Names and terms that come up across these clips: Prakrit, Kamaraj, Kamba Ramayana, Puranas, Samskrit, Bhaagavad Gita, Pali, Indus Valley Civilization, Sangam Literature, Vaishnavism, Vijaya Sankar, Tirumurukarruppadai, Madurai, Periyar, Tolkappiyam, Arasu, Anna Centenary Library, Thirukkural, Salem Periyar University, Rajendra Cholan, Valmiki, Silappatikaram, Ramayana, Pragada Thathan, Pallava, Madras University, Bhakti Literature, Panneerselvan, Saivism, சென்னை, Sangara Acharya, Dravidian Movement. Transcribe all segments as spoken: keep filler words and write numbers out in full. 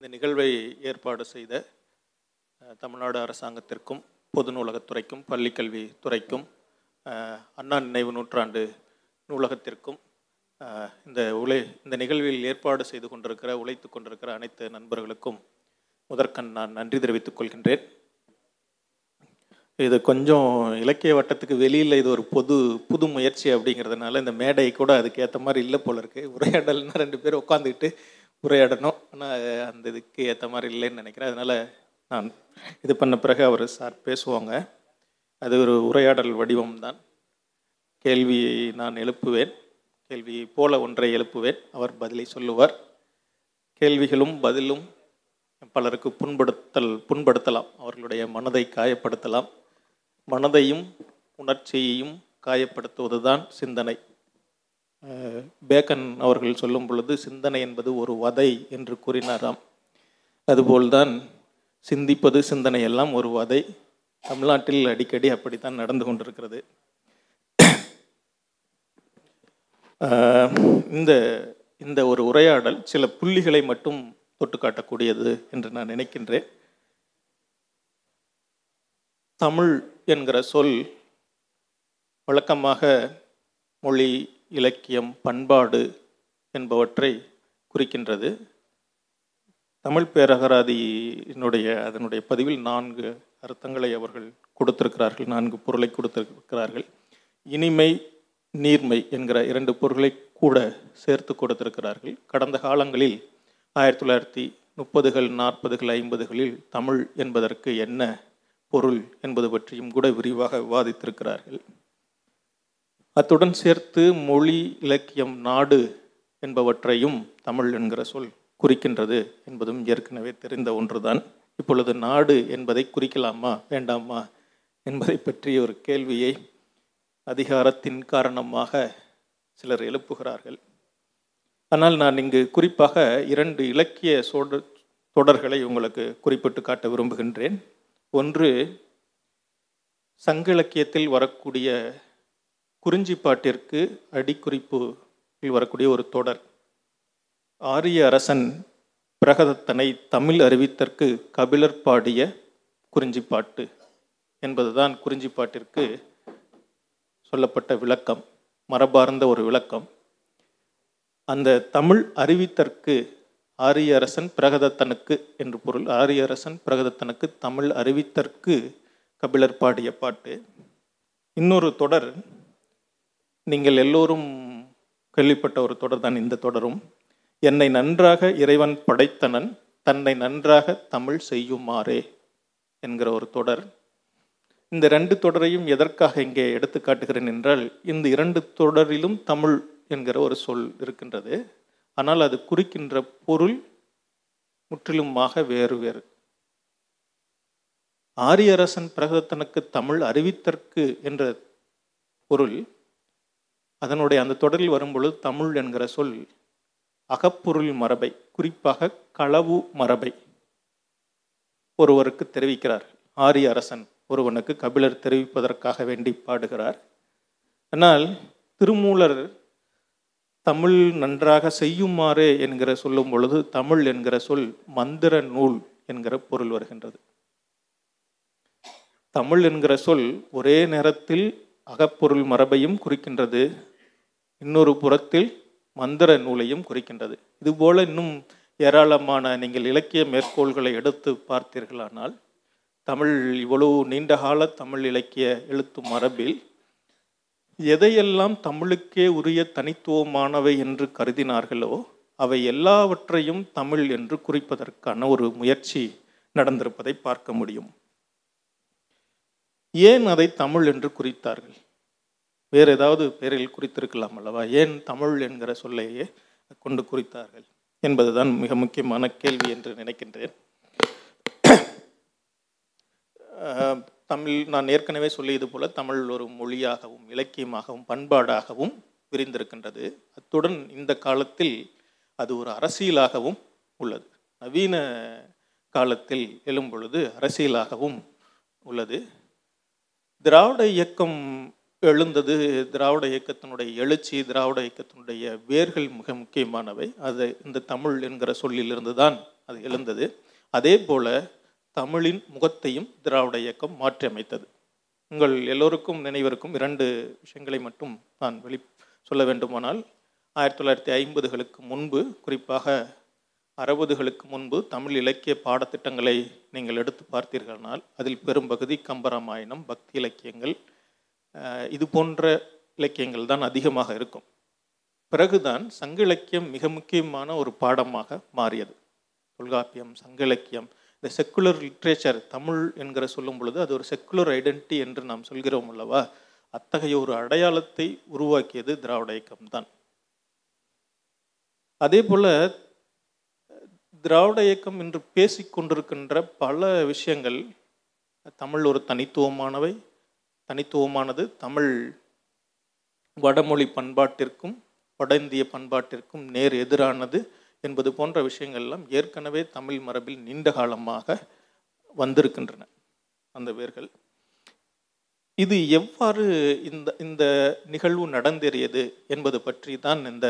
இந்த நிகழ்வை ஏற்பாடு செய்த தமிழ்நாடு அரசாங்கத்திற்கும் பொது நூலகத்துறைக்கும் பள்ளிக்கல்வி துறைக்கும் அண்ணா நினைவு நூற்றாண்டு நூலகத்திற்கும் இந்த உழை இந்த நிகழ்வில் ஏற்பாடு செய்து கொண்டிருக்கிற உழைத்து கொண்டிருக்கிற அனைத்து நண்பர்களுக்கும் முதற்கண் நான் நன்றி தெரிவித்துக் கொள்கின்றேன். இது கொஞ்சம் இலக்கிய வட்டத்துக்கு வெளியில் இது ஒரு பொது புது முயற்சி அப்படிங்கிறதுனால இந்த மேடை கூட அதுக்கேற்ற மாதிரி இல்லை போல இருக்குது. உரையாடல்னால் ரெண்டு பேர் உட்காந்துக்கிட்டு உரையாடணும், ஆனால் அந்த இதுக்கு ஏற்ற மாதிரி இல்லைன்னு நினைக்கிறேன். அதனால் நான் இது பண்ண பிறகு அவர் சார் பேசுவாங்க. அது ஒரு உரையாடல் வடிவம்தான். கேள்வியை நான் எழுப்புவேன், கேள்வியை போல ஒன்றை எழுப்புவேன், அவர் பதிலை சொல்லுவார். கேள்விகளும் பதிலும் பலருக்கு புண்படுத்தல் புண்படுத்தலாம், அவர்களுடைய மனதை காயப்படுத்தலாம். மனதையும் உணர்ச்சியையும் காயப்படுத்துவது தான் சிந்தனை. பேக்கன் அவர்கள் சொல்லும் பொழுது சிந்தனை என்பது ஒரு வதை என்று கூறினாராம். அதுபோல்தான் சிந்திப்பது சிந்தனை எல்லாம் ஒரு வதை. தமிழ்நாட்டில் அடிக்கடி அப்படித்தான் நடந்து கொண்டிருக்கிறது. இந்த இந்த ஒரு உரையாடல் சில புள்ளிகளை மட்டும் தொட்டு காட்டக்கூடியது என்று நான் நினைக்கின்றேன். தமிழ் என்கிற சொல் வழக்கமாக மொழி, இலக்கியம், பண்பாடு என்பவற்றை குறிக்கின்றது. தமிழ் பேரகராதியினுடைய அதனுடைய பதிவில் நான்கு அர்த்தங்களை அவர்கள் கொடுத்திருக்கிறார்கள், நான்கு பொருளை கொடுத்திருக்கிறார்கள். இனிமை, நீர்மை என்கிற இரண்டு பொருளை கூட சேர்த்து கொடுத்திருக்கிறார்கள். கடந்த காலங்களில் ஆயிரத்தி தொள்ளாயிரத்தி முப்பதுகள் நாற்பதுகள் ஐம்பதுகளில் தமிழ் என்பதற்கு என்ன பொருள் என்பது பற்றியும் கூட விரிவாக விவாதித்திருக்கிறார்கள். அத்துடன் சேர்த்து மொழி, இலக்கியம், நாடு என்பவற்றையும் தமிழ் என்கிற சொல் குறிக்கின்றது என்பதும் ஏற்கனவே தெரிந்த ஒன்றுதான். இப்பொழுது நாடு என்பதை குறிக்கலாமா வேண்டாமா என்பதை பற்றிய ஒரு கேள்வியை அதிகாரத்தின் காரணமாக சிலர் எழுப்புகிறார்கள். ஆனால் நான் இங்கு குறிப்பாக இரண்டு இலக்கிய சொட தொடர்களை உங்களுக்கு குறிப்பிட்டு காட்ட விரும்புகின்றேன். ஒன்று, சங்க இலக்கியத்தில் வரக்கூடிய குறிஞ்சிப்பாட்டிற்கு அடிக்குறிப்பில் வரக்கூடிய ஒரு தொடர். ஆரிய அரசன் பிரகதத்தனை தமிழ் அறிவித்தற்கு கபிலர் பாடிய குறிஞ்சிப்பாட்டு என்பதுதான் குறிஞ்சிப்பாட்டிற்கு சொல்லப்பட்ட விளக்கம், மரபார்ந்த ஒரு விளக்கம். அந்த தமிழ் அறிவித்தற்கு ஆரிய அரசன் பிரகதத்தனுக்கு என்று பொருள். ஆரிய அரசன் பிரகதத்தனுக்கு தமிழ் அறிவித்தற்கு கபிலர் பாடிய பாட்டு. இன்னொரு தொடர் நீங்கள் எல்லோரும் கேள்விப்பட்ட ஒரு தொடர் தான் இந்த தொடரும். என்னை நன்றாக இறைவன் படைத்தனன் தன்னை நன்றாக தமிழ் செய்யுமாறே என்கிற ஒரு தொடர். இந்த ரெண்டு தொடரையும் எதற்காக இங்கே எடுத்து காட்டுகிறேன் என்றால், இந்த இரண்டு தொடரிலும் தமிழ் என்கிற ஒரு சொல் இருக்கின்றது. ஆனால் அது குறிக்கின்ற பொருள் முற்றிலுமாக வேறு வேறு. ஆரியரசன் பிரகதத்தனுக்கு தமிழ் அறிவித்தற்கு என்ற பொருள், அதனுடைய அந்த தொடரில் வரும்பொழுது தமிழ் என்கிற சொல் அகப்பொருள் மரபை, குறிப்பாக களவு மரபை ஒருவருக்கு தெரிவிக்கிறார். ஆரிய அரசன் ஒருவனுக்கு கபிலர் தெரிவிப்பதற்காக வேண்டி பாடுகிறார். ஆனால் திருமூலர் தமிழ் நன்றாக செய்யுமாறு என்கிற சொல்லும் பொழுது தமிழ் என்கிற சொல் மந்திர நூல் என்கிற பொருள் வருகின்றது. தமிழ் என்கிற சொல் ஒரே நேரத்தில் அகப்பொருள் மரபையும் குறிக்கின்றது, இன்னொரு புறத்தில் மந்திர நூலையும் குறிக்கின்றது. இதுபோல இன்னும் ஏராளமான நீங்கள் இலக்கிய மேற்கோள்களை எடுத்து பார்த்தீர்களானால் தமிழ் இவ்வளவு நீண்டகால தமிழ் இலக்கிய எழுத்து மரபில் எதையெல்லாம் தமிழுக்கே உரிய தனித்துவமானவை என்று கருதினார்களோ அவை எல்லாவற்றையும் தமிழ் என்று குறிப்பதற்கான ஒரு முயற்சி நடந்திருப்பதை பார்க்க முடியும். ஏன் அதை தமிழ் என்று குறித்தார்கள்? வேறு ஏதாவது பேரில் குறித்திருக்கலாம் அல்லவா? ஏன் தமிழ் என்கிற சொல்லையே கொண்டு குறித்தார்கள் என்பதுதான் மிக முக்கியமான கேள்வி என்று நினைக்கின்றேன். தமிழ் நான் ஏற்கனவே சொல்லியது போல தமிழ் ஒரு மொழியாகவும் இலக்கியமாகவும் பண்பாடாகவும் விரிந்திருக்கின்றது. அத்துடன் இந்த காலத்தில் அது ஒரு அரசியலாகவும் உள்ளது. நவீன காலத்தில் எழும்பொழுது அரசியலாகவும் உள்ளது. திராவிட இயக்கம் எழுந்தது திராவிட இயக்கத்தினுடைய எழுச்சி, திராவிட இயக்கத்தினுடைய வேர்கள் மிக முக்கியமானவை. அது இந்த தமிழ் என்கிற சொல்லிலிருந்து தான் அது எழுந்தது. அதே போல தமிழின் முகத்தையும் திராவிட இயக்கம் மாற்றி அமைத்தது. உங்கள் எல்லோருக்கும் நினைவிருக்கும் இரண்டு விஷயங்களை மட்டும் நான் வெளி சொல்ல வேண்டுமானால், ஆயிரத்தி தொள்ளாயிரத்தி ஐம்பதுகளுக்கு முன்பு, குறிப்பாக அறுபதுகளுக்கு முன்பு தமிழ் இலக்கிய பாடத்திட்டங்களை நீங்கள் எடுத்து பார்த்தீர்களானால் அதில் பெரும்பகுதி கம்பராமாயணம், பக்தி இலக்கியங்கள், இது போன்ற இலக்கியங்கள் தான் அதிகமாக இருக்கும். பிறகுதான் சங்க இலக்கியம் மிக முக்கியமான ஒரு பாடமாக மாறியது. தொல்காப்பியம், சங்க இலக்கியம், இந்த செக்குலர் லிட்ரேச்சர், தமிழ் என்கிற சொல்லும் பொழுது அது ஒரு செக்குலர் ஐடென்டிட்டி என்று நாம் சொல்கிறோம் அல்லவா, அத்தகைய ஒரு அடையாளத்தை உருவாக்கியது திராவிட இயக்கம்தான். அதே போல திராவிட இயக்கம் என்று பேசிக்கொண்டிருக்கின்ற பல விஷயங்கள், தமிழ் ஒரு தனித்துவமானவை, தனித்துவமானது, தமிழ் வடமொழி பண்பாட்டிற்கும் வட இந்திய பண்பாட்டிற்கும் நேர் எதிரானது என்பது போன்ற விஷயங்கள்லாம் ஏற்கனவே தமிழ் மரபில் நீண்ட காலமாக வந்திருக்கின்றன அந்த வேர்கள். இது எவ்வாறு இந்த இந்த நிகழ்வு நடந்தேறியது என்பது பற்றி தான் இந்த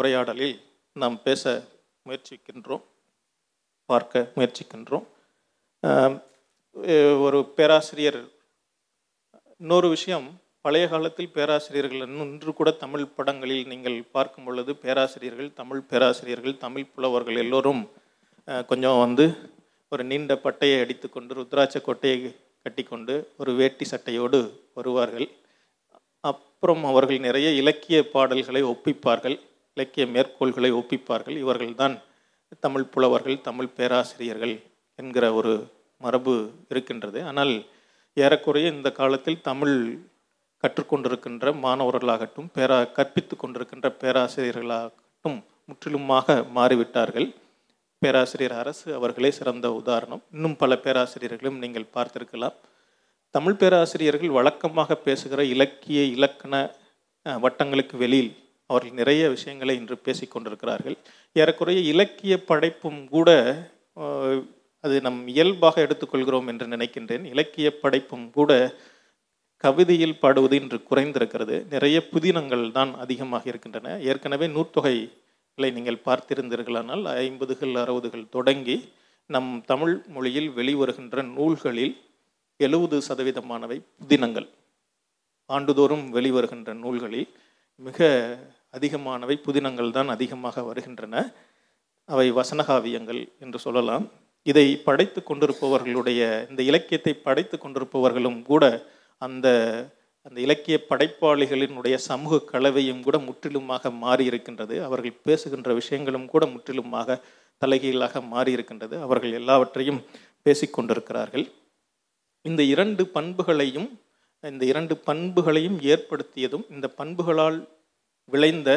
உரையாடலில் நாம் பேச முயற்சிக்கின்றோம், பார்க்க முயற்சிக்கின்றோம். ஒரு பேராசிரியர், இன்னொரு விஷயம், பழைய காலத்தில் பேராசிரியர்கள், இன்று கூட தமிழ் படங்களில் நீங்கள் பார்க்கும் பொழுது பேராசிரியர்கள், தமிழ் பேராசிரியர்கள், தமிழ் புலவர்கள் எல்லோரும் கொஞ்சம் வந்து ஒரு நீண்ட பட்டையை அடித்து கொண்டு, ருத்ராட்ச கோட்டையை கட்டிக்கொண்டு, ஒரு வேட்டி சட்டையோடு வருவார்கள். அப்புறம் அவர்கள் நிறைய இலக்கிய பாடல்களை ஒப்பிப்பார்கள், இலக்கிய மேற்கோள்களை ஒப்பிப்பார்கள். இவர்கள்தான் தமிழ் புலவர்கள், தமிழ் பேராசிரியர்கள் என்கிற ஒரு மரபு இருக்கின்றது. ஆனால் ஏறக்குறைய இந்த காலத்தில் தமிழ் கற்றுக்கொண்டிருக்கின்ற மாணவர்களாகட்டும், பேரா கற்பித்து கொண்டிருக்கின்ற பேராசிரியர்களாகட்டும் முற்றிலுமாக மாறிவிட்டார்கள். பேராசிரியர் அரசு அவர்களே சிறந்த உதாரணம். இன்னும் பல பேராசிரியர்களும் நீங்கள் பார்த்திருக்கலாம். தமிழ் பேராசிரியர்கள் வழக்கமாக பேசுகிற இலக்கிய இலக்கண வட்டங்களுக்கு வெளியில் அவர்கள் நிறைய விஷயங்களை இன்று பேசிக்கொண்டிருக்கிறார்கள். ஏறக்குறைய இலக்கிய படைப்பும் கூட, அது நம் இயல்பாக எடுத்துக்கொள்கிறோம் என்று நினைக்கின்றேன், இலக்கிய படைப்பும் கூட கவிதையில் பாடுவது இன்று குறைந்திருக்கிறது. நிறைய புதினங்கள் தான் அதிகமாக இருக்கின்றன. ஏற்கனவே நூற்தொகைகளை நீங்கள் பார்த்திருந்தீர்களானால் ஐம்பதுகள் அறுபதுகள் தொடங்கி நம் தமிழ் மொழியில் வெளிவருகின்ற நூல்களில் எழுபது சதவீதமானவை புதினங்கள். ஆண்டுதோறும் வெளிவருகின்ற நூல்களில் மிக அதிகமானவை புதினங்கள் தான் அதிகமாக வருகின்றன. அவை வசனகாவியங்கள் என்று சொல்லலாம். இதை படைத்து கொண்டிருப்பவர்களுடைய, இந்த இலக்கியத்தை படைத்து கொண்டிருப்பவர்களும் கூட அந்த அந்த இலக்கிய படைப்பாளிகளினுடைய சமூக கலவையும் கூட முற்றிலுமாக மாறி இருக்கின்றது. அவர்கள் பேசுகின்ற விஷயங்களும் கூட முற்றிலுமாக தலைகீழாக மாறி இருக்கின்றது. அவர்கள் எல்லாவற்றையும் பேசிக்கொண்டிருக்கிறார்கள். இந்த இரண்டு பண்புகளையும் இந்த இரண்டு பண்புகளையும் ஏற்படுத்தியதும், இந்த பண்புகளால் விளைந்த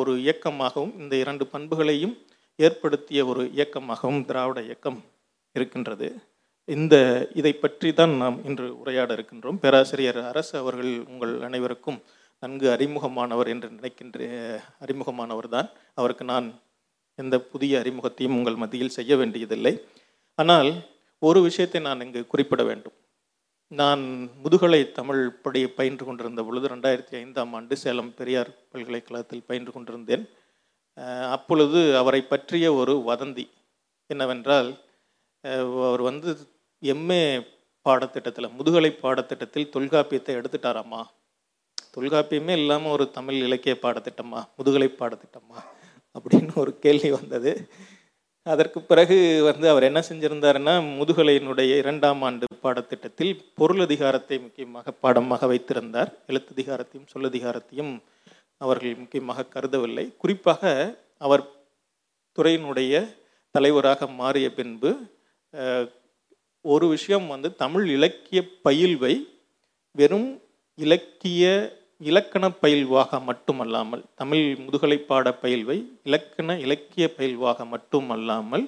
ஒரு இயக்கமாகவும், இந்த இரண்டு பண்புகளையும் ஏற்படுத்திய ஒரு இயக்கமாகவும் திராவிட இயக்கம் இருக்கின்றது. இந்த இதை பற்றி தான் நாம் இன்று உரையாட இருக்கின்றோம். பேராசிரியர் அரசு அவர்கள் உங்கள் அனைவருக்கும் நன்கு அறிமுகமானவர் என்று நினைக்கின்ற அறிமுகமானவர் தான். அவருக்கு நான் எந்த புதிய அறிமுகத்தையும் உங்கள் மத்தியில் செய்ய வேண்டியதில்லை. ஆனால் ஒரு விஷயத்தை நான் இங்கு குறிப்பிட வேண்டும். நான் முதுகலை தமிழ் படி பயின்று கொண்டிருந்த பொழுது, ரெண்டாயிரத்தி ஐந்தாம் ஆண்டு சேலம் பெரியார் பல்கலைக்கழகத்தில் பயின்று கொண்டிருந்தேன். அப்பொழுது அவரை பற்றிய ஒரு வதந்தி என்னவென்றால், அவர் வந்து எம்ஏ பாடத்திட்டத்தில், முதுகலை பாடத்திட்டத்தில் தொல்காப்பியத்தை எடுத்துட்டாராமா, தொல்காப்பியமே இல்லாமல் ஒரு தமிழ் இலக்கிய பாடத்திட்டமா, முதுகலை பாடத்திட்டமா அப்படின்னு ஒரு கேள்வி வந்தது. அதற்கு பிறகு வந்து அவர் என்ன செஞ்சிருந்தாருன்னா, முதுகலையினுடைய இரண்டாம் ஆண்டு பாடத்திட்டத்தில் பொருளதிகாரத்தை முக்கியமாக பாடமாக வைத்திருந்தார். எழுத்ததிகாரத்தையும் சொல்லதிகாரத்தையும் அவர்கள் முக்கியமாக கருதவில்லை. குறிப்பாக அவர் துறையினுடைய தலைவராக மாறிய பின்பு ஒரு விஷயம் வந்து, தமிழ் இலக்கிய பயில்வை வெறும் இலக்கிய இலக்கண பயில்வாக மட்டுமல்லாமல், தமிழ் முதுகலை பாட பயில்வை இலக்கண இலக்கிய பயில்வாக மட்டுமல்லாமல்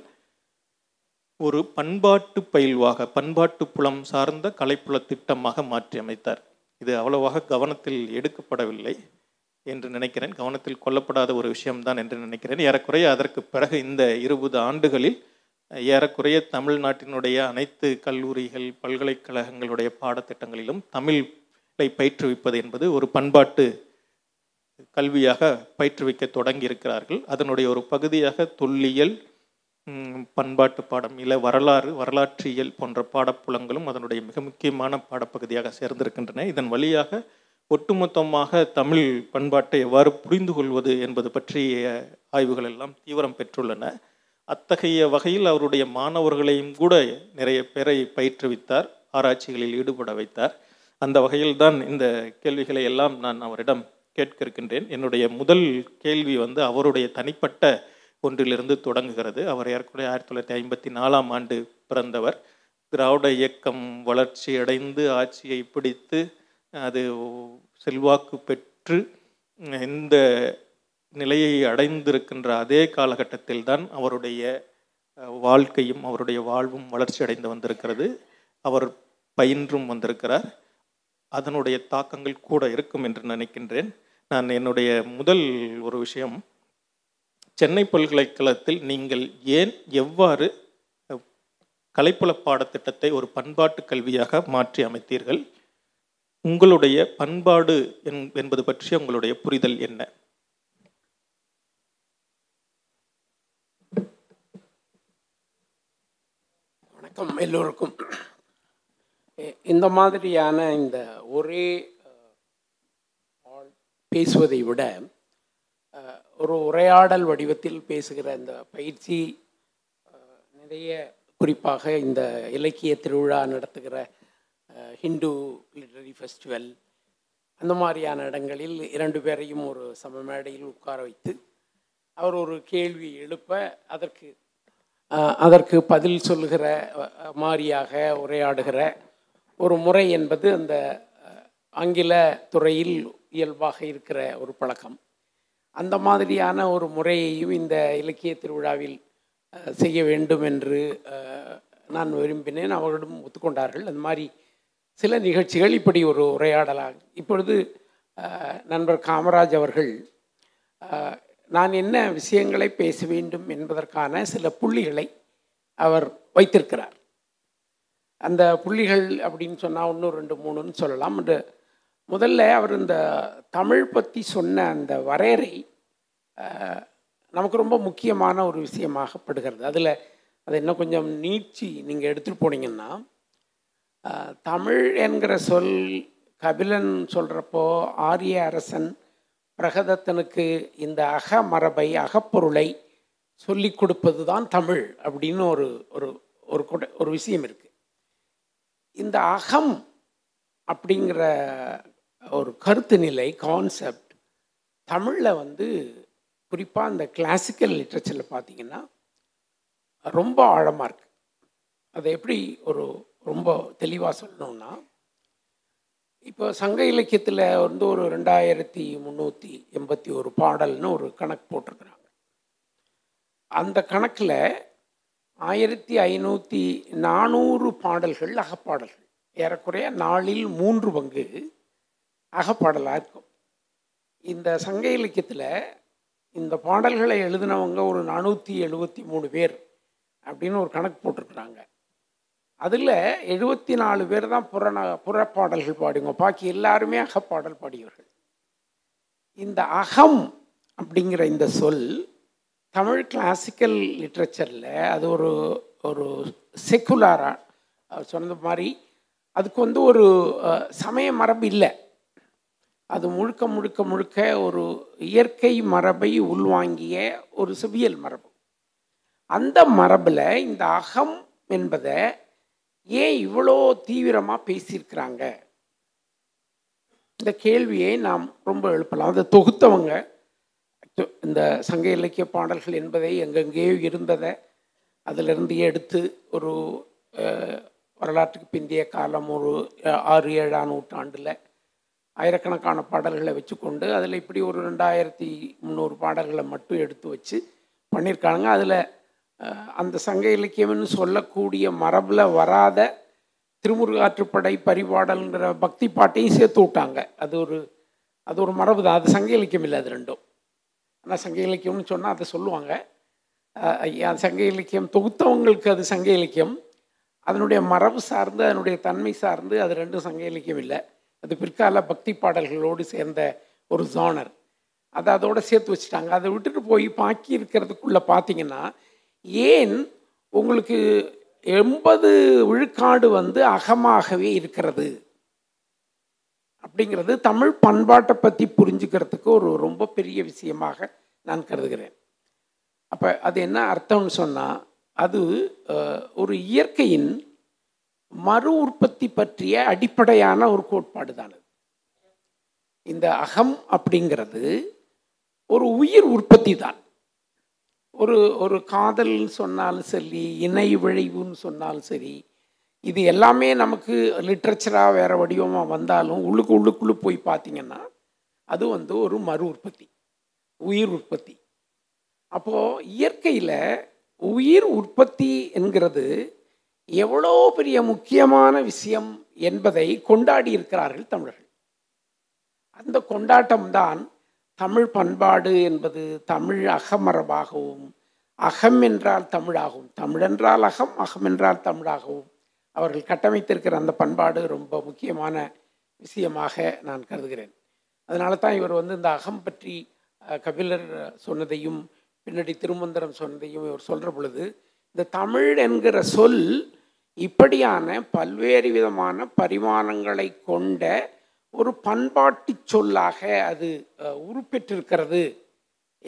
ஒரு பண்பாட்டு பயில்வாக, பண்பாட்டு புலம் சார்ந்த கலைப்புல திட்டமாக மாற்றி அமைத்தார். இது அவ்வளவாக கவனத்தில் எடுக்கப்படவில்லை என்று நினைக்கிறேன், கவனத்தில் கொள்ளப்படாத ஒரு விஷயம்தான் என்று நினைக்கிறேன். ஏறக்குறைய அதற்கு பிறகு இந்த இருபது ஆண்டுகளில் ஏறக்குறைய தமிழ்நாட்டினுடைய அனைத்து கல்லூரிகள் பல்கலைக்கழகங்களுடைய பாடத்திட்டங்களிலும் தமிழ் பயிற்றுவிப்பது என்பது ஒரு பண்பாட்டு கல்வியாக பயிற்றுவிக்க தொடங்கி இருக்கிறார்கள். அதனுடைய ஒரு பகுதியாக தொல்லியல், பண்பாட்டு பாடம், இல்லை வரலாறு, வரலாற்றியல் போன்ற பாடப்புலங்களும் அதனுடைய மிக முக்கியமான பாடப்பகுதியாக சேர்ந்திருக்கின்றன. இதன் வழியாக ஒட்டுமொத்தமாக தமிழ் பண்பாட்டை எவ்வாறு புரிந்து கொள்வது என்பது பற்றிய ஆய்வுகள் எல்லாம் தீவிரம் பெற்றுள்ளன. அத்தகைய வகையில் அவருடைய மாணவர்களையும் கூட நிறைய பேரை பயிற்றுவித்தார், ஆராய்ச்சிகளில் ஈடுபட வைத்தார். அந்த வகையில்தான் இந்த கேள்விகளை எல்லாம் நான் அவரிடம் கேட்க இருக்கின்றேன். என்னுடைய முதல் கேள்வி வந்து அவருடைய தனிப்பட்ட ஒன்றிலிருந்து தொடங்குகிறது. அவர் ஏற்கனவே ஆயிரத்தி தொள்ளாயிரத்தி ஐம்பத்தி நாலாம் ஆண்டு பிறந்தவர். திராவிட இயக்கம் வளர்ச்சி அடைந்து ஆட்சியை பிடித்து அது செல்வாக்கு பெற்று இந்த நிலையை அடைந்திருக்கின்ற அதே காலகட்டத்தில் தான் அவருடைய வாழ்க்கையும் அவருடைய வாழ்வும் வளர்ச்சி அடைந்து வந்திருக்கிறது. அவர் பயின்றும் வந்திருக்கிறார். அதனுடைய தாக்கங்கள் கூட இருக்கும் என்று நினைக்கின்றேன். நான் என்னுடைய முதல் ஒரு விஷயம், சென்னை பல்கலைக்கழகத்தில் நீங்கள் ஏன், எவ்வாறு கலைப்புல பாடத்திட்டத்தை ஒரு பண்பாட்டு கல்வியாக மாற்றி அமைத்தீர்கள்? உங்களுடைய பண்பாடு என்பது பற்றிய உங்களுடைய புரிதல் என்ன? வணக்கம் எல்லோருக்கும். இந்த மாதிரியான இந்த ஒரே பேசுவதை விட ஒரு உரையாடல் வடிவத்தில் பேசுகிற இந்த பயிற்சி நிறைய, குறிப்பாக இந்த இலக்கிய திருவிழா நடத்துகிற ஹிந்து லிட்டரரி ஃபெஸ்டிவல், அந்த மாதிரியான இடங்களில் இரண்டு பேரையும் ஒரு சம மேடையில் உட்கார வைத்து அவர் ஒரு கேள்வி எழுப்ப அதற்கு அதற்கு பதில் சொல்லுகிற மாதிரியாக உரையாடுகிற ஒரு முறை என்பது அந்த ஆங்கில துறையில் இயல்பாக இருக்கிற ஒரு பழக்கம். அந்த மாதிரியான ஒரு முறையையும் இந்த இலக்கிய திருவிழாவில் செய்ய வேண்டும் என்று நான் விரும்பினேன். அவர்களிடம் ஒத்துக்கொண்டார்கள். அந்த மாதிரி சில நிகழ்ச்சிகள் இப்படி ஒரு உரையாடலாகும். இப்பொழுது நண்பர் காமராஜ் அவர்கள் நான் என்ன விஷயங்களை பேச வேண்டும் என்பதற்கான சில புள்ளிகளை அவர் வைத்திருக்கிறார். அந்த புள்ளிகள் அப்படின்னு சொன்னால் ஒன்று ரெண்டு மூணுன்னு சொல்லலாம். முதல்ல அவர் இந்த தமிழ் பற்றி சொன்ன அந்த வரையறை நமக்கு ரொம்ப முக்கியமான ஒரு விஷயமாகப்படுகிறது. அதில் அதை இன்னும் கொஞ்சம் நீட்சி நீங்கள் எடுத்துகிட்டு போனீங்கன்னா, தமிழ் என்கிற சொல் கபிலன் சொல்கிறப்போ ஆரிய அரசன் பிரகதத்தனுக்கு இந்த அக மரபை, அகப்பொருளை சொல்லி கொடுப்பது தான் தமிழ் அப்படின்னு ஒரு ஒரு ஒரு விஷயம் இருக்குது. இந்த அகம் அப்படிங்கிற ஒரு கருத்து நிலை, கான்செப்ட், தமிழில் வந்து குறிப்பாக இந்த கிளாசிக்கல் லிட்ரேச்சரில் பார்த்திங்கன்னா ரொம்ப ஆழமாக இருக்குது. அதை எப்படி ஒரு ரொம்ப தெளிவாக சொல்லணும்னா, இப்போ சங்க இலக்கியத்தில் வந்து ஒரு ரெண்டாயிரத்தி முந்நூற்றி எண்பத்தி ஒரு பாடல்னு ஒரு கணக்கு போட்டிருக்கிறாங்க. அந்த கணக்கில் ஆயிரத்தி ஐநூற்றி நானூறு பாடல்கள் அகப்பாடல்கள், ஏறக்குறைய நாளில் மூன்று பங்கு அகப்பாடலாக இருக்கும். இந்த சங்க இலக்கியத்தில் இந்த பாடல்களை எழுதினவங்க ஒரு நானூற்றி எழுபத்தி மூணு பேர் அப்படின்னு ஒரு கணக்கு போட்டிருக்கிறாங்க. அதில் எழுபத்தி நாலு பேர் தான் புறநா புறப்பாடல்கள் பாடுங்க, பாக்கி எல்லாருமே அகப்பாடல் பாடியவர்கள். இந்த அகம் அப்படிங்கிற இந்த சொல் தமிழ் கிளாசிக்கல் லிட்ரேச்சரில் அது ஒரு ஒரு செக்குலாராக சொன்ன மாதிரி அதுக்கு வந்து ஒரு சமய மரபு இல்லை. அது முழுக்க முழுக்க முழுக்க ஒரு இயற்கை மரபை உள்வாங்கிய ஒரு செவ்வியல் மரபு. அந்த மரபில் இந்த அகம் என்பதை ஏன் இவ்வளோ தீவிரமாக பேசியிருக்கிறாங்க, இந்த கேள்வியை நாம் ரொம்ப எழுப்பலாம். அதை தொகுத்தவங்க இந்த சங்க இலக்கிய பாடல்கள் என்பதை எங்கெங்கேயோ இருந்ததை அதிலிருந்து எடுத்து ஒரு வரலாற்றுக்கு பிந்தைய காலம், ஒரு ஆறு ஏழாம் நூற்றாண்டில் ஆயிரக்கணக்கான பாடல்களை வச்சு கொண்டு அதில் இப்படி ஒரு ரெண்டாயிரத்தி முந்நூறு பாடல்களை மட்டும் எடுத்து வச்சு பண்ணியிருக்காங்க. அதில் அந்த சங்க இலக்கியம்னு சொல்லக்கூடிய மரபில் வராத திருமுருகாற்றுப்படை, பரிபாடல்ங்கிற பக்தி பாட்டையும் சேர்த்து விட்டாங்க. அது ஒரு அது ஒரு மரபு தான், அது சங்க இலக்கியம் இல்லை. அது ரெண்டும் ஆனால் சங்க இலக்கியம்னு சொன்னால் அதை சொல்லுவாங்க. சங்க இலக்கியம் தொகுத்தவங்களுக்கு அது சங்க இலக்கியம், அதனுடைய மரபு சார்ந்து அதனுடைய தன்மை சார்ந்து அது ரெண்டும் சங்க இலக்கியம் இல்லை. அது பிற்கால பக்தி பாடல்களோடு சேர்ந்த ஒரு ஜானர். அதை அதோடு சேர்த்து வச்சுட்டாங்க. அதை விட்டுட்டு போய் பாக்கி இருக்கிறதுக்குள்ளே பார்த்தீங்கன்னா, ஏன் உங்களுக்கு எண்பது விழுக்காடு வந்து அகமாகவே இருக்கிறது அப்படிங்கிறது தமிழ் பண்பாட்டை பற்றி புரிஞ்சுக்கிறதுக்கு ஒரு ரொம்ப பெரிய விஷயமாக நான் கருதுகிறேன். அப்போ அது என்ன அர்த்தம்னு சொன்னால், அது ஒரு இயற்கையின் மறு உற்பத்தி பற்றிய அடிப்படையான ஒரு கோட்பாடு தான். இந்த அகம் அப்படிங்கிறது ஒரு உயிர் உற்பத்தி தான். ஒரு ஒரு காதல்னு சொன்னாலும் சரி, இணை விளைவுன்னு சொன்னாலும் சரி, இது எல்லாமே நமக்கு லிட்ரேச்சராக வேறு வடிவமாக வந்தாலும் உள்ளுக்கு உள்ளுக்குள்ளே போய் பார்த்திங்கன்னா அது வந்து ஒரு மறு உற்பத்தி, உயிர் உற்பத்தி. அப்போது இயற்கையில் உயிர் உற்பத்தி என்கிறது எவ்வளோ பெரிய முக்கியமான விஷயம் என்பதை கொண்டாடி இருக்கிறார்கள் தமிழர்கள். அந்த கொண்டாட்டம்தான் தமிழ் பண்பாடு என்பது. தமிழ் அகமரபாகவும், அகம் என்றால் தமிழாகவும், தமிழென்றால் அகம், அகம் என்றால் தமிழாகவும் அவர்கள் கட்டமைத்திருக்கிற அந்த பண்பாடு ரொம்ப முக்கியமான விஷயமாக நான் கருதுகிறேன். அதனால தான் இவர் வந்து இந்த அகம் பற்றி கபிலர் சொன்னதையும் பின்னாடி திருமந்திரம் சொன்னதையும் இவர் சொல்கிற பொழுது, இந்த தமிழ் என்கிற சொல் இப்படியான பல்வேறு விதமான பரிமாணங்களை கொண்ட ஒரு பண்பாட்டு சொல்லாக அது உருப்பெற்றிருக்கிறது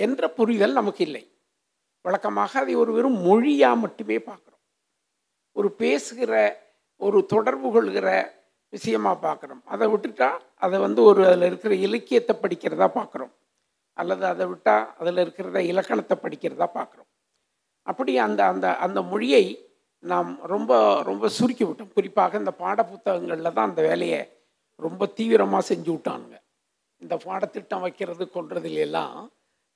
என்ற புரிதல் நமக்கு இல்லை. வழக்கமாக அதை ஒரு வெறும் மொழியாக மட்டுமே பார்க்குறோம், ஒரு பேசுகிற ஒரு தொடர்பு கொள்கிற விஷயமாக பார்க்குறோம். அதை விட்டுட்டால் அதை வந்து ஒரு அதில் இருக்கிற இலக்கியத்தை படிக்கிறதா பார்க்குறோம், அல்லது அதை விட்டால் அதில் இருக்கிறத இலக்கணத்தை படிக்கிறதா பார்க்குறோம். அப்படி அந்த அந்த அந்த மொழியை நாம் ரொம்ப ரொம்ப சுருக்கி விட்டோம். குறிப்பாக இந்த பாட புத்தகங்களில் தான் அந்த வேலையை ரொம்ப தீவிரமாக செஞ்சு விட்டானுங்க. இந்த பாடத்திட்டம் வைக்கிறது கொள்றதுலாம்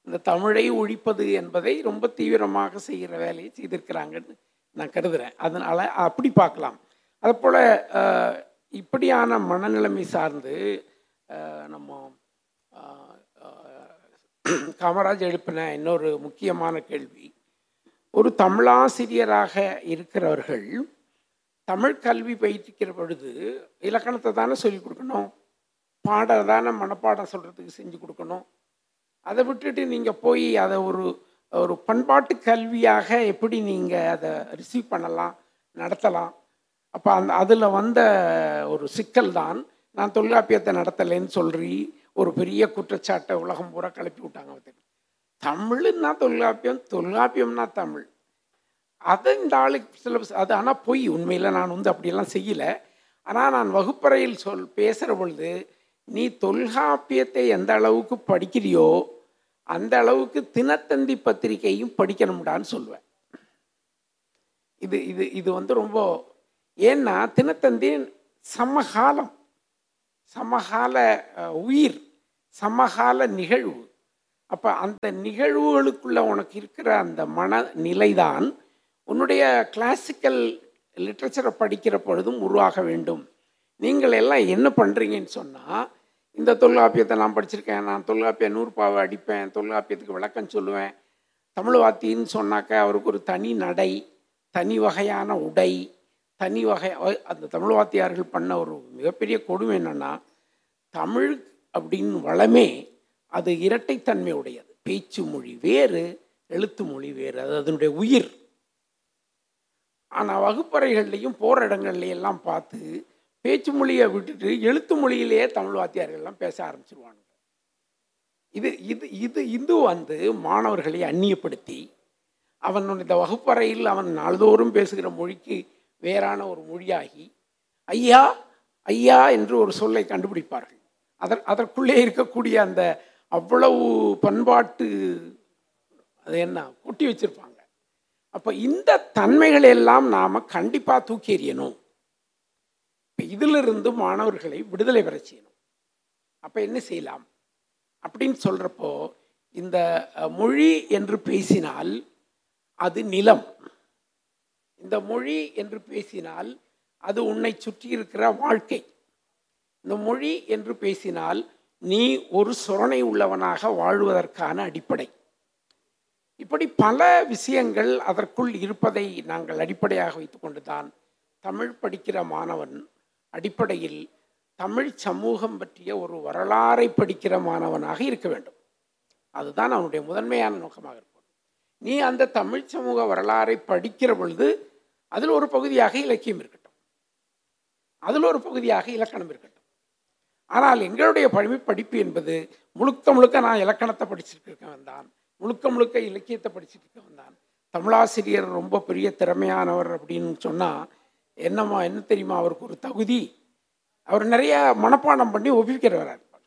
இந்த தமிழை ஒழிப்பது என்பதை ரொம்ப தீவிரமாக செய்கிற வேலையை செய்திருக்கிறாங்கன்னு நான் கருதுகிறேன். அதனால் அப்படி பார்க்கலாம். அதுபோல் இப்படியான மனநிலைமை சார்ந்து நம்ம காமராஜ் எழுப்பின இன்னொரு முக்கியமான கேள்வி, ஒரு தமிழாசிரியராக இருக்கிறவர்கள் தமிழ் கல்வி பயிற்சிக்கிற பொழுது இலக்கணத்தை தானே சொல்லிக் கொடுக்கணும், பாட தானே மனப்பாடம் சொல்கிறதுக்கு செஞ்சு கொடுக்கணும். அதை விட்டுட்டு நீங்கள் போய் அதை ஒரு ஒரு பண்பாட்டு கல்வியாக எப்படி நீங்கள் அதை ரிசீவ் பண்ணலாம், நடத்தலாம்? அப்போ அந்த அதில் வந்த ஒரு சிக்கல் தான் நான் தொல்காப்பியத்தை நடத்தலைன்னு சொல்லி ஒரு பெரிய குற்றச்சாட்டை உலகம் பூரா கிளப்பி விட்டாங்க. தமிழ்னா தொல்காப்பியம், தொல்காப்பியம்னா தமிழ், அதை இந்த ஆளுக்கு சிலபஸ் அது. ஆனால் போய் உண்மையில் நான் வந்து அப்படியெல்லாம் செய்யலை. ஆனால் நான் வகுப்பறையில் சொல் பேசுகிற பொழுது, நீ தொல்காப்பியத்தை எந்த அளவுக்கு படிக்கிறியோ அந்த அளவுக்கு தினத்தந்தி பத்திரிகையும் படிக்கணும்டான்னு சொல்லுவேன். இது இது இது வந்து ரொம்ப, ஏன்னா தினத்தந்தி சமகாலம், சமகால உயிர், சமகால நிகழ்வு. அப்போ அந்த நிகழ்வுகளுக்குள்ளே உனக்கு இருக்கிற அந்த மனநிலை தான் உன்னுடைய கிளாசிக்கல் லிட்ரேச்சரை படிக்கிற பொழுதும் உருவாக வேண்டும். நீங்கள் எல்லாம் என்ன பண்ணுறீங்கன்னு சொன்னால், இந்த தொல்காப்பியத்தை நான் படிச்சிருக்கேன், நான் தொல்காப்பிய நூறுபாவை அடிப்பேன், தொல்காப்பியத்துக்கு விளக்கம் சொல்லுவேன். தமிழ் வாத்தின்னு சொன்னாக்க அவருக்கு ஒரு தனி நடை, தனி வகையான உடை, தனி வகை. அந்த தமிழ் வாத்தியார்கள் பண்ண ஒரு மிகப்பெரிய கொடுமை என்னென்னா, தமிழ் அப்படின்னு வளமே அது இரட்டைத்தன்மை உடையது. பேச்சு மொழி வேறு, எழுத்து மொழி வேறு, அது அதனுடைய உயிர். ஆனால் வகுப்பறைகள்லையும் போகிற இடங்கள்லையெல்லாம் பார்த்து பேச்சு மொழியை விட்டுட்டு எழுத்து மொழியிலேயே தமிழ் வாத்தியார்கள்லாம் பேச ஆரம்பிச்சிருவானுங்க. இது இது இது இது வந்து மாணவர்களை அந்நியப்படுத்தி அவன் இந்த வகுப்பறையில் அவன் நாள்தோறும் பேசுகிற மொழிக்கு வேறான ஒரு மொழியாகி ஐயா ஐயா என்று ஒரு சொல்லை கண்டுபிடிப்பார்கள். அதற் அதற்குள்ளே இருக்கக்கூடிய அந்த அவ்வளவு பண்பாட்டு அது என்ன கொட்டி வச்சுருப்பாங்க. அப்போ இந்த தன்மைகளெல்லாம் நாம் கண்டிப்பாக தூக்கி எறியணும். இப்போ இதிலிருந்து மாணவர்களை விடுதலை பெற செய்யணும். அப்போ என்ன செய்யலாம் அப்படின்னு சொல்கிறப்போ, இந்த மொழி என்று பேசினால் அது நிலம், இந்த மொழி என்று பேசினால் அது உன்னை சுற்றி இருக்கிற வாழ்க்கை, இந்த மொழி என்று பேசினால் நீ ஒரு சுரணை உள்ளவனாக வாழ்வதற்கான அடிப்படை. இப்படி பல விஷயங்கள் அதற்குள் இருப்பதை நாங்கள் அடிப்படையாக வைத்து கொண்டு தான் தமிழ் படிக்கிற மாணவன் அடிப்படையில் தமிழ் சமூகம் பற்றிய ஒரு வரலாறை படிக்கிற மாணவனாக இருக்க வேண்டும். அதுதான் அவனுடைய முதன்மையான நோக்கமாக இருக்கும். நீ அந்த தமிழ் சமூக வரலாறை படிக்கிற பொழுது அதில் ஒரு பகுதியாக இலக்கியம் இருக்கட்டும், அதில் ஒரு பகுதியாக இலக்கணம் இருக்கட்டும். ஆனால் எங்களுடைய பழமை படிப்பு என்பது முழுக்க முழுக்க நான் இலக்கணத்தை படிச்சுட்டு இருக்க வந்தான், முழுக்க முழுக்க இலக்கியத்தை படிச்சுட்டு இருக்க வந்தான். தமிழாசிரியர் ரொம்ப பெரிய திறமையானவர் அப்படின்னு சொன்னால் என்னம்மா என்ன தெரியுமா, அவருக்கு ஒரு தகுதி, அவர் நிறைய மனப்பாடம் பண்ணி ஒப்பிக்கிறவராக இருப்பார்.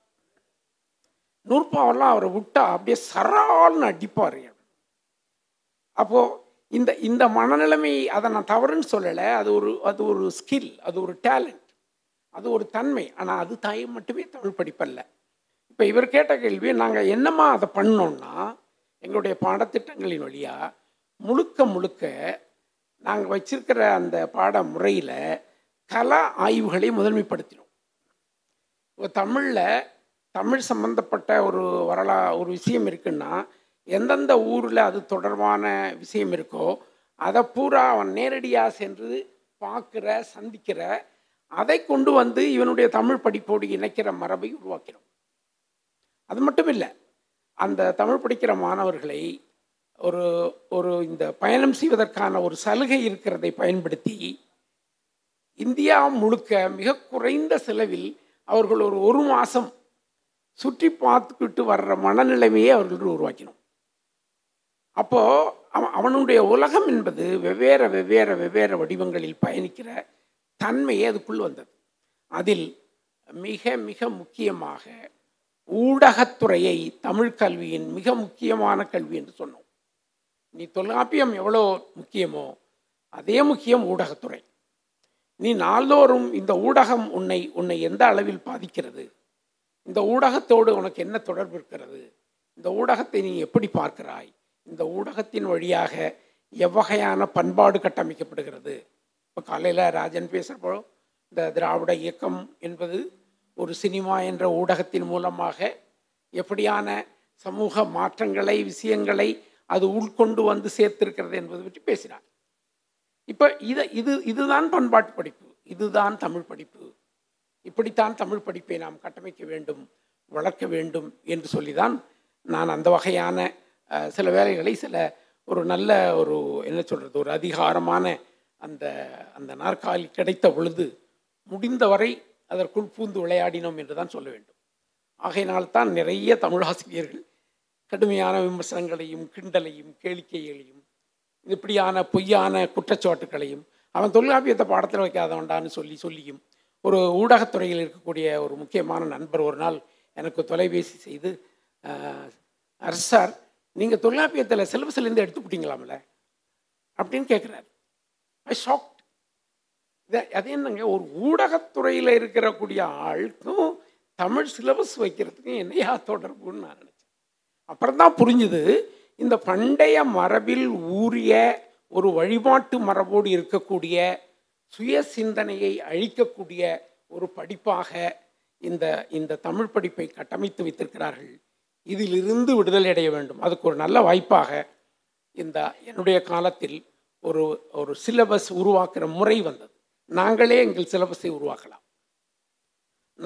நூற்பாவெல்லாம் அவரை விட்டா அப்படியே சரால்னு அடிப்பார். அப்போது இந்த இந்த மனநிலைமை, அதை நான் தவறுன்னு சொல்லலை, அது ஒரு அது ஒரு ஸ்கில், அது ஒரு டேலண்ட், அது ஒரு தன்மை. ஆனால் அது தாய் மட்டுமே தமிழ் படிப்பல்ல. இப்போ இவர் கேட்ட கேள்வி நாங்கள் என்னம்மா அதை பண்ணோன்னா, எங்களுடைய பாடத்திட்டங்களின் வழியாக முழுக்க முழுக்க நாங்கள் வச்சிருக்கிற அந்த பாட முறையில் கலா ஆய்வுகளை முதன்மைப்படுத்தினோம். இப்போ தமிழில் தமிழ் சம்பந்தப்பட்ட ஒரு வரலா ஒரு விஷயம் இருக்குன்னா எந்தெந்த ஊரில் அது தொடர்பான விஷயம் இருக்கோ அதை பூரா அவன் நேரடியாக சென்று பார்க்குற சந்திக்கிற, அதை கொண்டு வந்து இவனுடைய தமிழ் படிப்போடு இணைக்கிற மரபை உருவாக்கிறோம். அது மட்டும் இல்லை, அந்த தமிழ் படிக்கிற மாணவர்களை ஒரு ஒரு இந்த பயணம் செய்வதற்கான ஒரு சலுகை இருக்கிறதை பயன்படுத்தி இந்தியா முழுக்க மிக குறைந்த செலவில் அவர்கள் ஒரு ஒரு மாதம் சுற்றி பார்த்துக்கிட்டு வர்ற மனநிலைமையை அவர்கள் உருவாக்கினோம். அப்போது அவன் அவனுடைய உலகம் என்பது வெவ்வேறு வெவ்வேறு வெவ்வேறு வடிவங்களில் பயணிக்கிற தன்மையே அதுக்குள் வந்தது. அதில் மிக மிக முக்கியமாக ஊடகத்துறையை தமிழ் கல்வியின் மிக முக்கியமான கல்வி என்று சொன்னோம். நீ தொல்காப்பியம் எவ்வளோ முக்கியமோ அதே முக்கியம் ஊடகத்துறை. நீ நாள்தோறும் இந்த ஊடகம் உன்னை உன்னை எந்த அளவில் பாதிக்கிறது, இந்த ஊடகத்தோடு உனக்கு என்ன தொடர்பு இருக்கிறது, இந்த ஊடகத்தை நீ எப்படி பார்க்கிறாய், இந்த ஊடகத்தின் வழியாக எவ்வகையான பண்பாடு கட்டமைக்கப்படுகிறது. இப்போ காலையில் ராஜன் பேசுகிறப்போ இந்த திராவிட இயக்கம் என்பது ஒரு சினிமா என்ற ஊடகத்தின் மூலமாக எப்படியான சமூக மாற்றங்களை விஷயங்களை அது உள்கொண்டு வந்து சேர்த்திருக்கிறது என்பது பற்றி பேசினார். இப்போ இதை இது இதுதான் பண்பாட்டு படிப்பு, இதுதான் தமிழ் படிப்பு, இப்படித்தான் தமிழ் படிப்பை நாம் கட்டமைக்க வேண்டும், வளர்க்க வேண்டும் என்று சொல்லி தான் நான் அந்த வகையான சில வேலைகளை சில ஒரு நல்ல ஒரு என்ன சொல்கிறது ஒரு அதிகாரமான அந்த அந்த நாற்காலி கிடைத்த பொழுது முடிந்தவரை அதற்குள் பூந்து விளையாடினோம் என்று தான் சொல்ல வேண்டும். ஆகையினால்தான் நிறைய தமிழாசிரியர்கள் கடுமையான விமர்சனங்களையும் கிண்டலையும் கேளிக்கைகளையும் இப்படியான பொய்யான குற்றச்சாட்டுக்களையும் அவன் தொல்காப்பியத்தை பாடத்தில் வைக்காதவன்டான்னு சொல்லி சொல்லியும் ஒரு ஊடகத்துறையில் இருக்கக்கூடிய ஒரு முக்கியமான நண்பர் ஒரு நாள் எனக்கு தொலைபேசி செய்து, அரசு சார் நீங்கள் தொல்காப்பியத்தில் சிலபஸ்லேருந்து எடுத்துக்கிட்டீங்களாம்ல அப்படின்னு கேட்குறாரு. I shocked. இதை அது என்னங்க, ஒரு ஊடகத்துறையில் இருக்கிறக்கூடிய ஆளுக்கும் தமிழ் சிலபஸ் வைக்கிறதுக்கும் என்னையா தொடர்புன்னு நான் நினச்சேன். அப்புறம் தான் புரிஞ்சுது இந்த பண்டைய மரபில் ஊறிய ஒரு வழிபாட்டு மரபோடு இருக்கக்கூடிய சுய சிந்தனையை அழிக்கக்கூடிய ஒரு படிப்பாக இந்த இந்த தமிழ் படிப்பை கட்டமைத்து வைத்திருக்கிறார்கள். இதிலிருந்து விடுதலை அடைய வேண்டும். அதுக்கு ஒரு நல்ல வாய்ப்பாக இந்த என்னுடைய காலத்தில் ஒரு ஒரு சிலபஸ் உருவாக்குற முறை வந்தது. நாங்களே எங்கள் சிலபஸை உருவாக்கலாம்,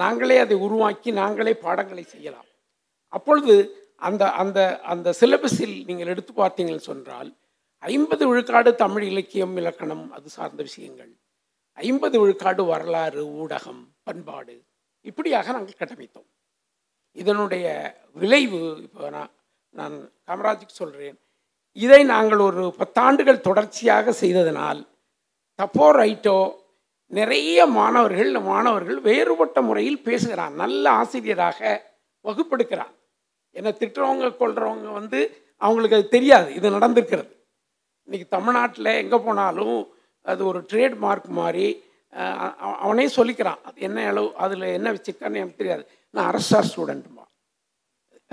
நாங்களே அதை உருவாக்கி நாங்களே பாடங்களை செய்யலாம். அப்பொழுது அந்த அந்த அந்த சிலபஸில் நீங்கள் எடுத்து பார்த்தீங்கன்னு சொன்னால் ஐம்பது விழுக்காடு தமிழ் இலக்கியம் இலக்கணம் அது சார்ந்த விஷயங்கள், ஐம்பது விழுக்காடு வரலாறு ஊடகம் பண்பாடு, இப்படியாக நாங்கள் கட்டமைத்தோம். இதனுடைய விளைவு இப்போ நான் நான் காமராஜுக்கு சொல்கிறேன், இதை நாங்கள் ஒரு பத்தாண்டுகள் தொடர்ச்சியாக செய்ததனால் தப்போ ரைட்டோ நிறைய மாணவர்கள் மாணவர்கள் வேறுபட்ட முறையில் பேசுகிறான், நல்ல ஆசிரியராக வகுப்பெடுக்கிறான். என்னை திட்டுறவங்க கொள்கிறவங்க வந்து அவங்களுக்கு அது தெரியாது, இது நடந்திருக்கிறது. இன்றைக்கி தமிழ்நாட்டில் எங்கே போனாலும் அது ஒரு ட்ரேட்மார்க் மாதிரி அவனே சொல்லிக்கிறான். அது என்ன அளவு அதில் என்ன வச்சுக்கான்னு எனக்கு தெரியாது, நான் அரசா ஸ்டூடெண்ட்டுமா,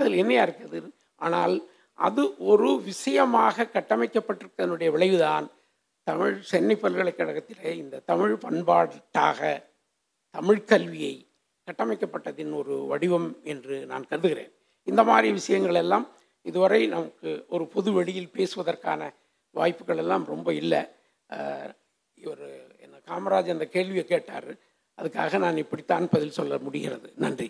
அதில் என்னையா இருக்குது. ஆனால் அது ஒரு விஷயமாக கட்டமைக்கப்பட்டிருக்கிறதனுடைய விளைவுதான் தமிழ் சென்னை பல்கலைக்கழகத்திலே இந்த தமிழ் பண்பாட்டாக தமிழ் கல்வியை கட்டமைக்கப்பட்டதின் ஒரு வடிவம் என்று நான் கருதுகிறேன். இந்த மாதிரி விஷயங்கள் எல்லாம் இதுவரை நமக்கு ஒரு பொது வெளியில் பேசுவதற்கான வாய்ப்புகள் எல்லாம் ரொம்ப இல்லை. இவர் என்ன காமராஜ் அந்த கேள்வியை கேட்டார், அதுக்காக நான் இப்படித்தான் பதில் சொல்ல முடிகிறது. நன்றி.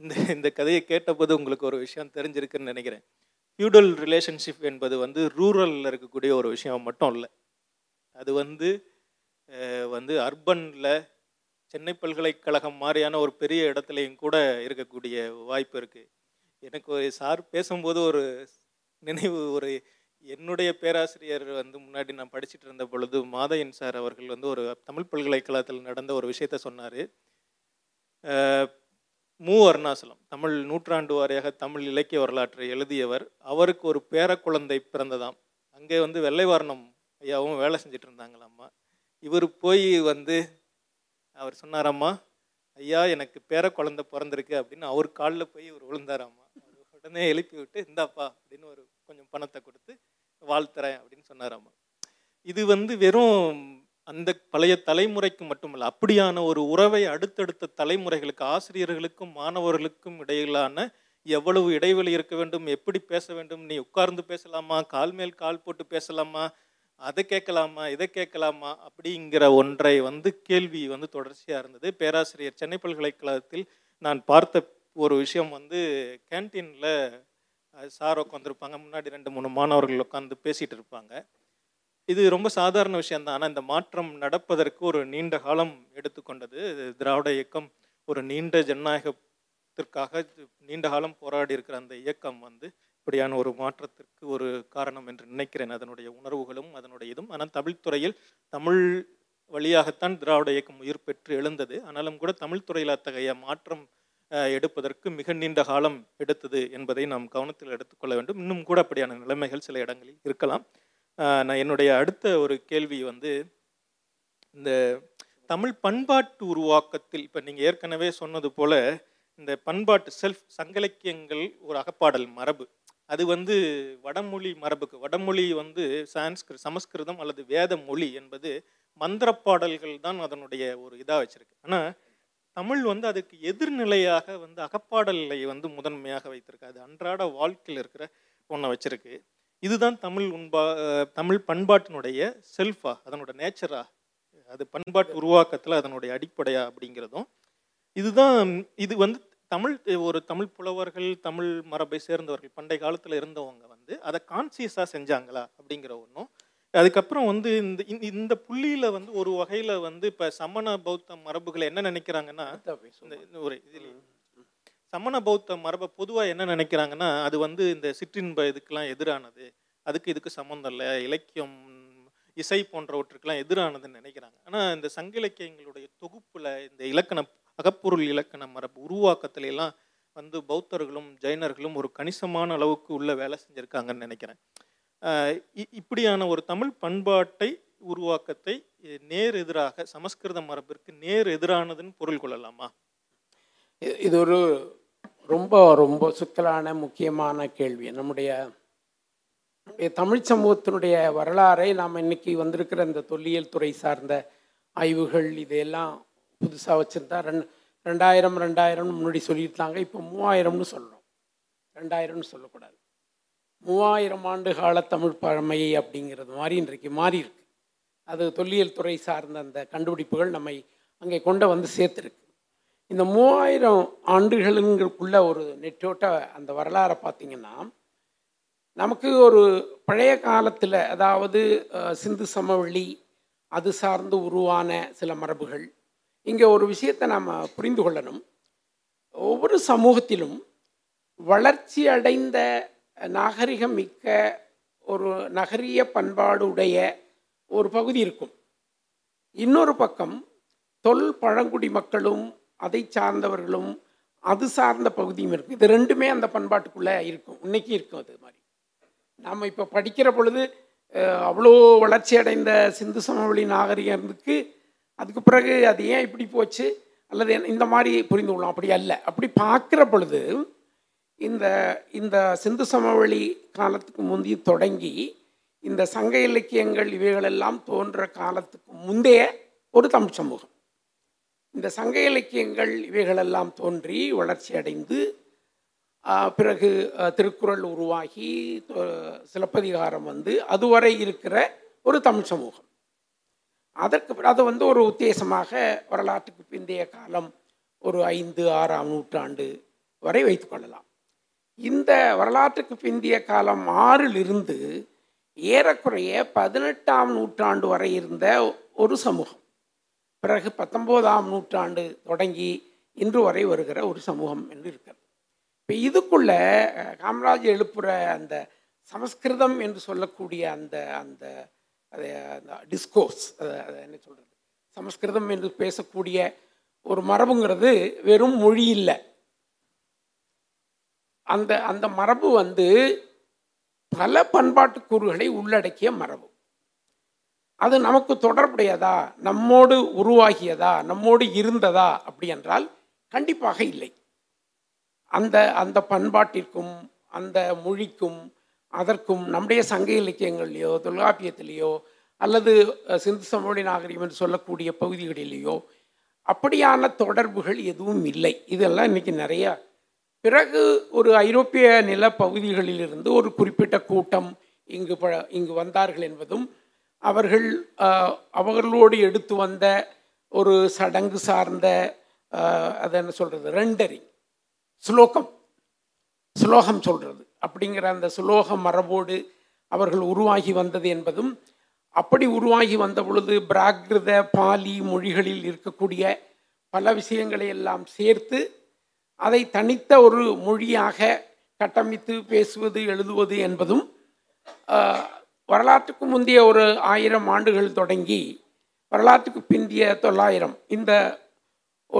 இந்த இந்த கதையை கேட்டபோது உங்களுக்கு ஒரு விஷயம் தெரிஞ்சிருக்குன்னு நினைக்கிறேன். ஃபியூடல் ரிலேஷன்ஷிப் என்பது வந்து ரூரலில் இருக்கக்கூடிய ஒரு விஷயம் மட்டும் இல்லை, அது வந்து வந்து அர்பனில் சென்னை பல்கலைக்கழகம் மாதிரியான ஒரு பெரிய இடத்துலையும் கூட இருக்கக்கூடிய வாய்ப்பு இருக்குது. எனக்கு சார் பேசும்போது ஒரு நினைவு, ஒரு என்னுடைய பேராசிரியர் வந்து முன்னாடி நான் படிச்சுட்டு இருந்த பொழுது மாதையன் சார் அவர்கள் வந்து ஒரு தமிழ் பல்கலைக்கழகத்தில் நடந்த ஒரு விஷயத்த சொன்னார். மூ அருணாசலம், தமிழ் நூற்றாண்டு வாரியாக தமிழ் இலக்கிய வரலாற்றை எழுதியவர், அவருக்கு ஒரு பேரக்குழந்தை பிறந்ததாம். அங்கே வந்து வெள்ளைவாரணம் ஐயாவும் வேலை செஞ்சுட்டு இருந்தாங்களாம்மா. இவர் போய் வந்து அவர் சொன்னாராம்மா, ஐயா எனக்கு பேரக்குழந்தை பிறந்திருக்கு அப்படின்னு அவர் காலில் போய் இவர் விழுந்தாராம்மா. உடனே எழுப்பி விட்டு இந்தாப்பா அப்படின்னு ஒரு கொஞ்சம் பணத்தை கொடுத்து வாழ்த்துறேன் அப்படின்னு சொன்னாராம்மா. இது வந்து வெறும் அந்த பழைய தலைமுறைக்கு மட்டுமல்ல, அப்படியான ஒரு உறவை அடுத்தடுத்த தலைமுறைகளுக்கு, ஆசிரியர்களுக்கும் மாணவர்களுக்கும் இடையிலான எவ்வளவு இடைவெளி இருக்க வேண்டும், எப்படி பேச வேண்டும், நீ உட்கார்ந்து பேசலாமா, கால் மேல் கால் போட்டு பேசலாமா, அதை கேட்கலாமா இதை கேட்கலாமா அப்படிங்கிற ஒன்றை வந்து கேள்வி வந்து தொடர்ச்சியாக இருந்தது. பேராசிரியர் சென்னை பல்கலைக்கழகத்தில் நான் பார்த்த ஒரு விஷயம் வந்து கேன்டீனில் சார் உட்காந்துருப்பாங்க, முன்னாடி ரெண்டு மூணு மாணவர்கள் உட்காந்து பேசிகிட்டு இருப்பாங்க. இது ரொம்ப சாதாரண விஷயம்தான், ஆனால் இந்த மாற்றம் நடப்பதற்கு ஒரு நீண்ட காலம் எடுத்துக்கொண்டது. திராவிட இயக்கம் ஒரு நீண்ட ஜனநாயகத்திற்காக நீண்ட காலம் போராடி இருக்கிற அந்த இயக்கம் வந்து இப்படியான ஒரு மாற்றத்திற்கு ஒரு காரணம் என்று நினைக்கிறேன், அதனுடைய உணர்வுகளும் அதனுடைய இதுவும். ஆனால் தமிழ் துறையில் தமிழ் வழியாகத்தான் திராவிட இயக்கம் உயிர் பெற்று எழுந்தது, ஆனாலும் கூட தமிழ் துறையில் அத்தகைய மாற்றம் எடுப்பதற்கு மிக நீண்ட காலம் எடுத்தது என்பதை நாம் கவனத்தில் எடுத்துக்கொள்ள வேண்டும். இன்னும் கூட அப்படியான நிலைமைகள் சில இடங்களில் இருக்கலாம். நான் என்னுடைய அடுத்த ஒரு கேள்வி வந்து இந்த தமிழ் பண்பாட்டு உருவாக்கத்தில் இப்போ நீங்கள் ஏற்கனவே சொன்னது போல் இந்த பண்பாட்டு செல்ஃப் சங்கலக்கியங்கள் ஒரு அகப்பாடல் மரபு, அது வந்து வடமொழி மரபுக்கு, வடமொழி வந்து சான்ஸ்கிரு சமஸ்கிருதம் அல்லது வேத மொழி என்பது மந்திர பாடல்கள் தான் அதனுடைய ஒரு இதாக வச்சுருக்கு. ஆனால் தமிழ் வந்து அதுக்கு எதிர்நிலையாக வந்து அகப்பாடலை வந்து முதன்மையாக வைத்திருக்கு, அது அன்றாட வாழ்க்கையில் இருக்கிற ஒன்றை வச்சுருக்கு. இதுதான் தமிழ் உண்பா தமிழ் பண்பாட்டினுடைய செல்ஃபா, அதனோட நேச்சரா, அது பண்பாட்டு உருவாக்கத்தில் அதனுடைய அடிப்படையா அப்படிங்கிறதும் இதுதான். இது வந்து தமிழ் ஒரு தமிழ் புலவர்கள், தமிழ் மரபை சேர்ந்தவர்கள், பண்டைய காலத்தில் இருந்தவங்க வந்து அதை கான்சியஸாக செஞ்சாங்களா அப்படிங்கிற ஒன்றும். அதுக்கப்புறம் வந்து இந்த இந்த புள்ளியில் வந்து ஒரு வகையில் வந்து இப்போ சமண பௌத்த மரபுகளை என்ன நினைக்கிறாங்கன்னா, ஒரு இதில் சமண பௌத்த மரபை பொதுவாக என்ன நினைக்கிறாங்கன்னா, அது வந்து இந்த சிற்றின்ப இதுக்கெல்லாம் எதிரானது, அதுக்கு இதுக்கு சம்மந்தம் இல்லை, இலக்கியம் இசை போன்றவற்றுக்கெல்லாம் எதிரானதுன்னு நினைக்கிறாங்க. ஆனால் இந்த சங்க இலக்கியங்களுடைய தொகுப்பில் இந்த இலக்கண அகப்பொருள் இலக்கண மரபு உருவாக்கத்திலாம் வந்து பௌத்தர்களும் ஜைனர்களும் ஒரு கணிசமான அளவுக்கு உள்ள வேலை செஞ்சுருக்காங்கன்னு நினைக்கிறேன். இப்படியான ஒரு தமிழ் பண்பாட்டை உருவாக்கத்தை நேர் எதிராக சமஸ்கிருத மரபிற்கு நேர் எதிரானதுன்னு பொருள் கொள்ளலாமா? இது ஒரு ரொம்ப ரொம்ப சிக்கலான முக்கியமான கேள்வி. நம்முடைய தமிழ் சமூகத்தினுடைய வரலாறை நாம் இன்னைக்கு வந்திருக்கிற இந்த தொல்லியல் துறை சார்ந்த ஆய்வுகள் இதையெல்லாம் புதுசாக வச்சுருந்தா ரெண் ரெண்டாயிரம் ரெண்டாயிரம்னு முன்னாடி சொல்லியிருந்தாங்க, இப்போ மூவாயிரம்னு சொல்கிறோம், ரெண்டாயிரம்னு சொல்லக்கூடாது. மூவாயிரம் ஆண்டு கால தமிழ் பழமை அப்படிங்கிறது மாதிரி இன்றைக்கு மாறி இருக்கு. அது தொல்லியல் துறை சார்ந்த அந்த கண்டுபிடிப்புகள் நம்மை அங்கே கொண்டு வந்து சேர்த்துருக்கு. இந்த மூவாயிரம் ஆண்டுகளுங்களுக்குள்ள ஒரு நெட்டோட்ட அந்த வரலாறை பார்த்திங்கன்னா, நமக்கு ஒரு பழைய காலத்தில் அதாவது சிந்து சமவெளி அது சார்ந்து உருவான சில மரபுகள். இங்கே ஒரு விஷயத்தை நாம் புரிந்து கொள்ளணும். ஒவ்வொரு சமூகத்திலும் வளர்ச்சி அடைந்த நாகரிகம் மிக்க ஒரு நகரிய பண்பாடு உடைய ஒரு பகுதி இருக்கும். இன்னொரு பக்கம் தொல் பழங்குடி மக்களும் அதை சார்ந்தவர்களும் அது சார்ந்த பகுதியும் இருக்கும். இது ரெண்டுமே அந்த பண்பாட்டுக்குள்ளே இருக்கும், இன்றைக்கி இருக்கும். அது மாதிரி நாம் இப்போ படிக்கிற பொழுது அவ்வளோ வளர்ச்சி அடைந்த சிந்து சமவெளி நாகரிகம் இருந்துக்கு, அதுக்கு பிறகு அது ஏன் இப்படி போச்சு அல்லது இந்த மாதிரி புரிந்து கொள்ளும் அப்படி அல்ல. அப்படி பார்க்குற பொழுது இந்த இந்த சிந்து சமவெளி காலத்துக்கு முந்தைய தொடங்கி இந்த சங்க இலக்கியங்கள் இவைகளெல்லாம் தோன்ற காலத்துக்கு முந்தைய ஒரு தமிழ் சமூகம். இந்த சங்க இலக்கியங்கள் இவைகளெல்லாம் தோன்றி வளர்ச்சி அடைந்து பிறகு திருக்குறள் உருவாகி சிலப்பதிகாரம் வந்து அதுவரை இருக்கிற ஒரு தமிழ் சமூகம். அதற்கு அது வந்து ஒரு உத்தேசமாக வரலாற்றுக்கு பிந்தைய காலம் ஒரு ஐந்து ஆறாம் நூற்றாண்டு வரை வைத்துக்கொள்ளலாம். இந்த வரலாற்றுக்கு பிந்தைய காலம் ஆறிலிருந்து ஏறக்குறைய பதினெட்டாம் நூற்றாண்டு வரை இருந்த ஒரு சமூகம், பிறகு பத்தொம்போதாம் நூற்றாண்டு தொடங்கி இன்று வரை வருகிற ஒரு சமூகம் என்று இருக்கிறது. இப்போ இதுக்குள்ளே காமராஜ் எழுப்புற அந்த சமஸ்கிருதம் என்று சொல்லக்கூடிய அந்த அந்த அதை அந்த டிஸ்கோர்ஸ், அதை அதை என்ன சொல்கிறது, சமஸ்கிருதம் என்று பேசக்கூடிய ஒரு மரபுங்கிறது வெறும் மொழி இல்லை. அந்த அந்த மரபு வந்து பல பண்பாட்டு கூறுகளை உள்ளடக்கிய மரபு. அது நமக்கு தொடர்புடையதா, நம்மோடு உருவாகியதா, நம்மோடு இருந்ததா அப்படி என்றால் கண்டிப்பாக இல்லை. அந்த அந்த பண்பாட்டிற்கும் அந்த மொழிக்கும் அதற்கும் நம்முடைய சங்க இலக்கியங்கள்லையோ தொல்காப்பியத்திலேயோ அல்லது சிந்து சமவெளி நாகரிகம் என்று சொல்லக்கூடிய பகுதிகளிலேயோ அப்படியான தொடர்புகள் எதுவும் இல்லை. இதெல்லாம் இன்றைக்கி நிறையா. பிறகு ஒரு ஐரோப்பிய நில பகுதிகளிலிருந்து ஒரு குறிப்பிட்ட கூட்டம் இங்கு ப இங்கு வந்தார்கள் என்பதும் அவர்கள் அவர்களோடு எடுத்து வந்த ஒரு சடங்கு சார்ந்த அதை என்ன சொல்கிறது ரெண்டரிங் ஸ்லோகம் ஸ்லோகம் சொல்கிறது அப்படிங்கிற அந்த ஸ்லோக மரபோடு அவர்கள் உருவாகி வந்தது என்பதும், அப்படி உருவாகி வந்த பொழுது பிராகிருத பாலி மொழிகளில் இருக்கக்கூடிய பல விஷயங்களை எல்லாம் சேர்த்து அதை தனித்த ஒரு மொழியாக கட்டமைத்து பேசுவது எழுதுவது என்பதும் வரலாற்றுக்கு முந்தைய ஒரு ஆயிரம் ஆண்டுகள் தொடங்கி வரலாற்றுக்கு பிந்திய தொள்ளாயிரம் இந்த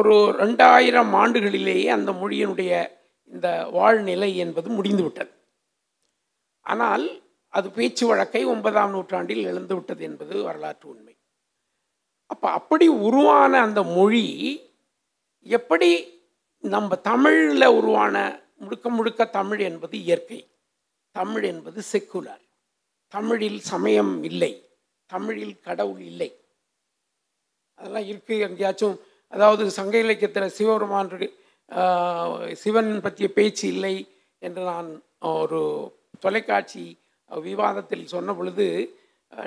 ஒரு ரெண்டாயிரம் ஆண்டுகளிலேயே அந்த மொழியினுடைய இந்த வாழ்நிலை என்பது முடிந்துவிட்டது. ஆனால் அது பேச்சு வழக்கை ஒன்பதாம் நூற்றாண்டில் எழுந்துவிட்டது என்பது வரலாற்று உண்மை. அப்போ அப்படி உருவான அந்த மொழி எப்படி நம்ம தமிழில் உருவான முழுக்க முழுக்க தமிழ் என்பது இயற்கை, தமிழ் என்பது செக்குலர், தமிழில் சமயம் இல்லை, தமிழில் கடவுள் இல்லை. அதெல்லாம் இருக்குது எங்கேயாச்சும். அதாவது சங்க இலக்கியத்தில் சிவபெருமான் சிவன் பற்றிய பேச்சு இல்லை என்று நான் ஒரு தொலைக்காட்சி விவாதத்தில் சொன்ன பொழுது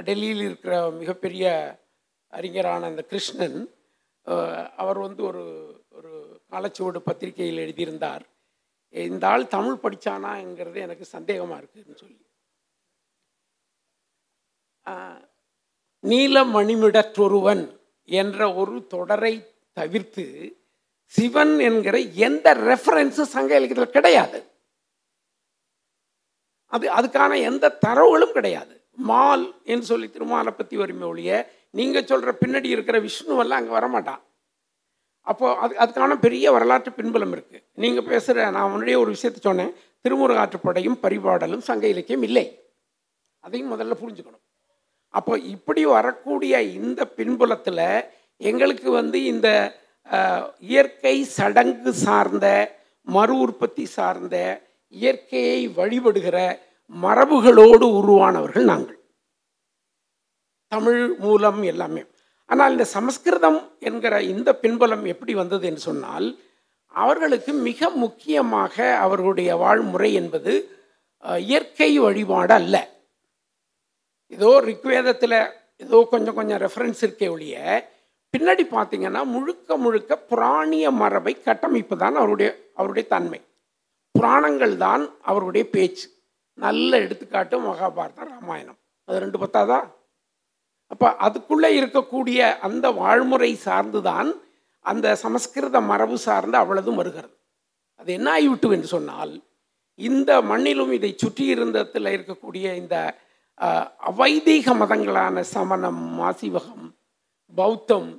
டெல்லியில் இருக்கிற மிகப்பெரிய அறிஞரான அந்த கிருஷ்ணன் அவர் வந்து ஒரு ஒரு காலச்சுவடு பத்திரிகையில் எழுதியிருந்தார், இந்த ஆள் தமிழ் படித்தானாங்கிறது எனக்கு சந்தேகமாக இருக்குதுன்னு சொல்லி. நீல மணிமிடற்றொருவன் என்ற ஒரு தொடரை தவிர்த்து சிவன் என்கிற எந்த ரெஃபரன்ஸும் சங்க இலக்கியத்தில் கிடையாது, அது அதுக்கான எந்த தரவுகளும் கிடையாது. மால் என்று சொல்லி திருமாலை பற்றி வறுமை ஒழிய நீங்கள் சொல்கிற பின்னாடி இருக்கிற விஷ்ணுவெல்லாம் அங்கே வரமாட்டான். அப்போது அது அதுக்கான பெரிய வரலாற்று பின்புலம் இருக்குது. நீங்கள் பேசுகிற நான் முன்னாடியே ஒரு விஷயத்த சொன்னேன், திருமுருகாற்றுப்படையும் பரிபாடலும் சங்க இலக்கியம் இல்லை, அதையும் முதல்ல புரிஞ்சுக்கணும். அப்போ இப்படி வரக்கூடிய இந்த பின்புலத்தில் எங்களுக்கு வந்து இந்த இயற்கை சடங்கு சார்ந்த மறு உற்பத்தி சார்ந்த இயற்கையை வழிபடுகிற மரபுகளோடு உருவானவர்கள் நாங்கள், தமிழ் மூலம் எல்லாமே. ஆனால் இந்த சமஸ்கிருதம் என்கிற இந்த பின்புலம் எப்படி வந்தது என்று சொன்னால், அவர்களுக்கு மிக முக்கியமாக அவர்களுடைய வாழ்முறை என்பது இயற்கை வழிபாடு அல்ல. ஏதோ ரிக்வேதத்தில் ஏதோ கொஞ்சம் கொஞ்சம் ரெஃபரன்ஸ் இருக்கே ஒழிய பின்னாடி பார்த்திங்கன்னா முழுக்க முழுக்க புராணிய மரபை கட்டமைப்பு தான் அவருடைய அவருடைய தன்மை. புராணங்கள் தான் அவருடைய பேச்சு. நல்ல எடுத்துக்காட்டு மகாபாரதா ராமாயணம், அது ரெண்டு பத்தாதா? அப்போ அதுக்குள்ளே இருக்கக்கூடிய அந்த வாழ்முறை சார்ந்து தான் அந்த சமஸ்கிருத மரபு சார்ந்து அவ்வளதும் வருகிறது. அது என்ன ஆகிவிட்டு என்று சொன்னால், இந்த மண்ணிலும் இதை சுற்றி இருந்ததில் இருக்கக்கூடிய இந்த அவைதீக மதங்களான சமணம் மாசிவகம் பௌத்தம்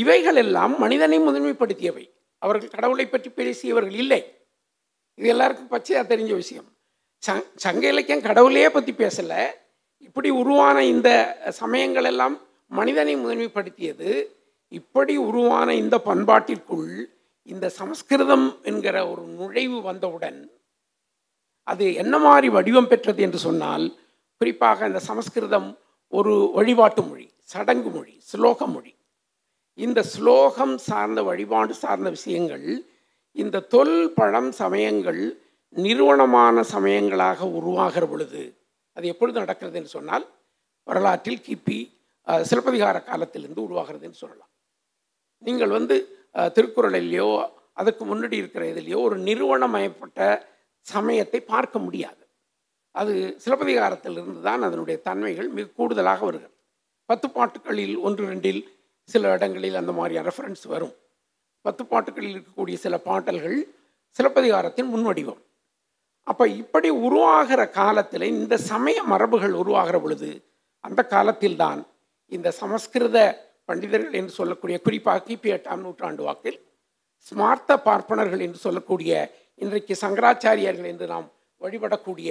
இவைகளெல்லாம் மனிதனை முதன்மைப்படுத்தியவை. அவர்கள் கடவுளை பற்றி பேசியவர்கள் இல்லை. இது எல்லாருக்கும் பச்சையாக தெரிஞ்ச விஷயம். சங் சங்க இலக்கியம் கடவுளையே பற்றி பேசலை. இப்படி உருவான இந்த சமயங்கள் எல்லாம் மனிதனை முதன்மைப்படுத்தியது. இப்படி உருவான இந்த பண்பாட்டிற்குள் இந்த சமஸ்கிருதம் என்கிற ஒரு நுழைவு வந்தவுடன் அது என்ன மாதிரி வடிவம் பெற்றது என்று சொன்னால், குறிப்பாக இந்த சமஸ்கிருதம் ஒரு வழிபாட்டு மொழி, சடங்கு மொழி, ஸ்லோக மொழி. இந்த ஸ்லோகம் சார்ந்த வழிபாடு சார்ந்த விஷயங்கள் இந்த தொல் பழம் சமயங்கள் நிறுவனமான சமயங்களாக உருவாகிற பொழுது அது எப்பொழுது நடக்கிறது என்று சொன்னால், வரலாற்றில் கிபி சிலப்பதிகார காலத்திலிருந்து உருவாகிறதுன்னு சொல்லலாம். நீங்கள் வந்து திருக்குறளிலேயோ அதுக்கு முன்னாடி இருக்கிற இதுலேயோ ஒரு நிறுவனமயப்பட்ட சமயத்தை பார்க்க முடியாது. அது சிலப்பதிகாரத்திலிருந்து தான் அதனுடைய தன்மைகள் மிக கூடுதலாக வருகிறது. பத்து பாட்டுகளில் ஒன்று ரெண்டில் சில இடங்களில் அந்த மாதிரியான ரெஃபரன்ஸ் வரும். பத்து பாட்டுகளில் இருக்கக்கூடிய சில பாடல்கள் சிலப்பதிகாரத்தின் முன்வடிவம். அப்போ இப்படி உருவாகிற காலத்தில் இந்த சமய மரபுகள் உருவாகிற பொழுது அந்த காலத்தில்தான் இந்த சமஸ்கிருத பண்டிதர்கள் என்று சொல்லக்கூடிய, குறிப்பாக கிபி எட்டாம் நூற்றாண்டு வாக்கில் ஸ்மார்த்த பார்ப்பனர்கள் என்று சொல்லக்கூடிய, இன்றைக்கு சங்கராச்சாரியர்கள் என்று நாம் வழிபடக்கூடிய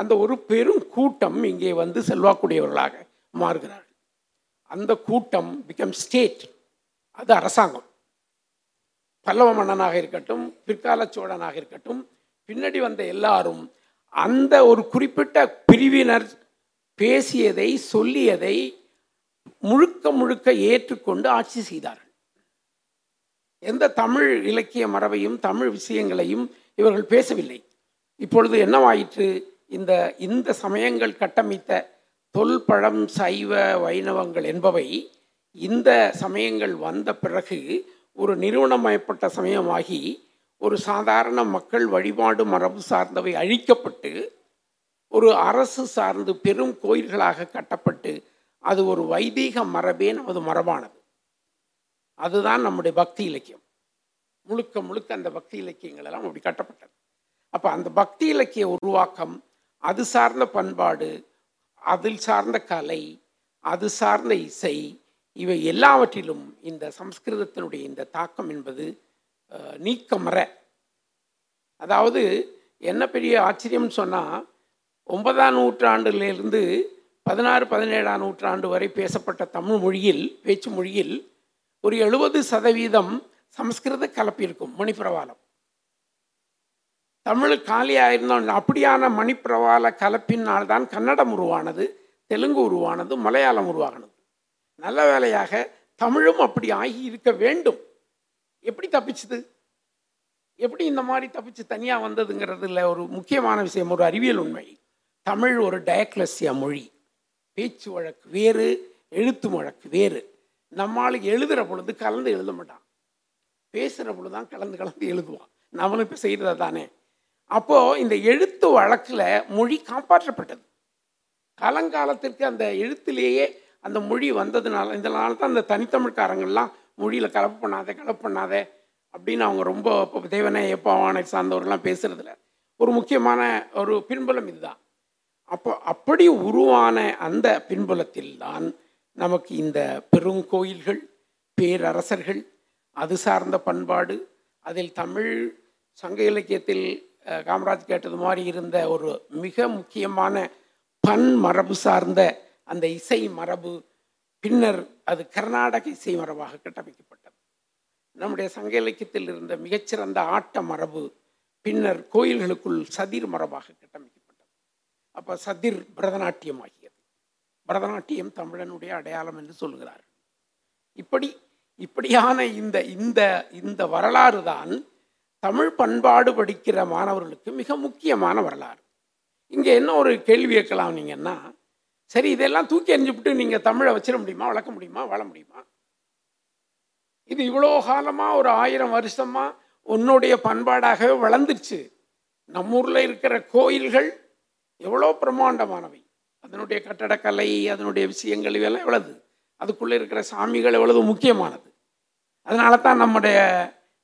அந்த ஒரு பெரும் கூட்டம் இங்கே வந்து செல்வாக்கூடியவர்களாக மாறுகிறார்கள். அந்த கூட்டம் பிகம் ஸ்டேட், அது அரசாங்கம். பல்லவ மன்னனாக இருக்கட்டும், பிற்கால சோழனாக இருக்கட்டும், பின்னாடி வந்த எல்லாரும் அந்த ஒரு குறிப்பிட்ட பிரிவினர் பேசியதை சொல்லியதை முழுக்க முழுக்க ஏற்றுக்கொண்டு ஆட்சி செய்தார்கள். எந்த தமிழ் இலக்கிய மரபையும் தமிழ் விஷயங்களையும் இவர்கள் பேசவில்லை. இப்பொழுது என்னவாயிற்று, இந்த இந்த சமயங்கள் கட்டமைத்த தொல்பழம் சைவ வைணவங்கள் என்பவை இந்த சமயங்கள் வந்த பிறகு ஒரு நிறுவனமயப்பட்ட சமயமாகி ஒரு சாதாரண மக்கள் வழிபாடு மரபு சார்ந்தவை அழிக்கப்பட்டு ஒரு அரசு சார்ந்து பெரும் கோயில்களாக கட்டப்பட்டு அது ஒரு வைதீக மரபே நமது மரபானது. அதுதான் நம்முடைய பக்தி இலக்கியம். முழுக்க முழுக்க அந்த பக்தி இலக்கியங்கள் எல்லாம் அப்படி கட்டப்பட்டது. அப்போ அந்த பக்தி இலக்கிய உருவாக்கம், அது சார்ந்த பண்பாடு, அதில் சார்ந்த கலை, அது சார்ந்த இசை, இவை எல்லாவற்றிலும் இந்த சம்ஸ்கிருதத்தினுடைய இந்த தாக்கம் என்பது நீக்கமற. அதாவது என்ன பெரிய ஆச்சரியம்னு சொன்னால், ஒன்பதாம் நூற்றாண்டுலேருந்து பதினாறு பதினேழாம் நூற்றாண்டு வரை பேசப்பட்ட தமிழ் மொழியில், பேச்சு மொழியில் ஒரு எழுபது சதவீதம் சமஸ்கிருத கலப்பிருக்கும். மணிப்பிரவாலம் தமிழ் காலியாக இருந்தோம். அப்படியான மணிப்பிரவால கலப்பினால் தான் கன்னடம் உருவானது, தெலுங்கு உருவானது, மலையாளம் உருவானது. நல்ல வேலையாக தமிழும் அப்படி ஆகி இருக்க வேண்டும். எப்படி தப்பிச்சுது, எப்படி இந்த மாதிரி தப்பிச்சு தனியாக வந்ததுங்கிறதுல ஒரு முக்கியமான விஷயம், ஒரு அறிவியல் உண்மை. தமிழ் ஒரு டயக்லசியா மொழி. பேச்சு வழக்கு வேறு, எழுத்து வழக்கு வேறு. நம்மளுக்கு எழுதுகிற பொழுது கலந்து எழுத மாட்டான், பேசுகிற பொழுது தான் கலந்து கலந்து எழுதுவான். நம்மளும் இப்போ செய்கிறத தானே. அப்போது இந்த எழுத்து வழக்கில் மொழி காப்பாற்றப்பட்டது. காலங்காலத்திற்கு அந்த எழுத்துலேயே அந்த மொழி வந்ததுனால, இதனால தான் அந்த தனித்தமிழ்காரங்கள்லாம் மொழியில் கலப்பு பண்ணாத கலப்பு பண்ணாத அப்படின்னு அவங்க ரொம்ப இப்போ தேவனை எப்போவான சார்ந்தவர்கள்லாம் பேசுகிறதுல ஒரு முக்கியமான ஒரு பின்புலம் இதுதான். அப்போ அப்படி உருவான அந்த பின்புலத்தில் தான் நமக்கு இந்த பெருங்கோயில்கள், பேரரசர்கள், அது சார்ந்த பண்பாடு, அதில் தமிழ் சங்க இலக்கியத்தில் காமராஜ் கேட்டது மாதிரி இருந்த ஒரு மிக முக்கியமான பன் மரபு சார்ந்த அந்த இசை மரபு, பின்னர் அது கர்நாடக இசை மரபாக கட்டமைக்கப்பட்டது. நம்முடைய சங்க இலக்கியத்தில் இருந்த மிகச்சிறந்த ஆட்ட மரபு பின்னர் கோயில்களுக்குள் சதிர் மரபாக கட்டமைக்கப்பட்டது. அப்போ சதிர் பரதநாட்டியம் ஆகியது. பரதநாட்டியம் தமிழனுடைய அடையாளம் என்று சொல்கிறார். இப்படி இப்படியான இந்த இந்த இந்த வரலாறு தான் தமிழ் பண்பாடு படிக்கிற மாணவர்களுக்கு மிக முக்கியமான வரலாறு. இங்கே என்ன ஒரு கேள்வி கேட்கலாம் நீங்கன்னா, சரி இதெல்லாம் தூக்கி எறிஞ்சுவிட்டு நீங்கள் தமிழை வச்சிட முடியுமா, வளர்க்க முடியுமா, வாழ முடியுமா? இது இவ்வளோ காலமாக ஒரு ஆயிரம் வருஷமாக உன்னுடைய பண்பாடாகவே வளர்ந்துருச்சு. நம்மூரில் இருக்கிற கோயில்கள் எவ்வளோ பிரம்மாண்டமானவை, அதனுடைய கட்டடக்கலை, அதனுடைய விஷயங்கள் எல்லாம் எவ்வளவு, அதுக்குள்ளே இருக்கிற சாமிகள் எவ்வளவு முக்கியமானது. அதனால தான் நம்முடைய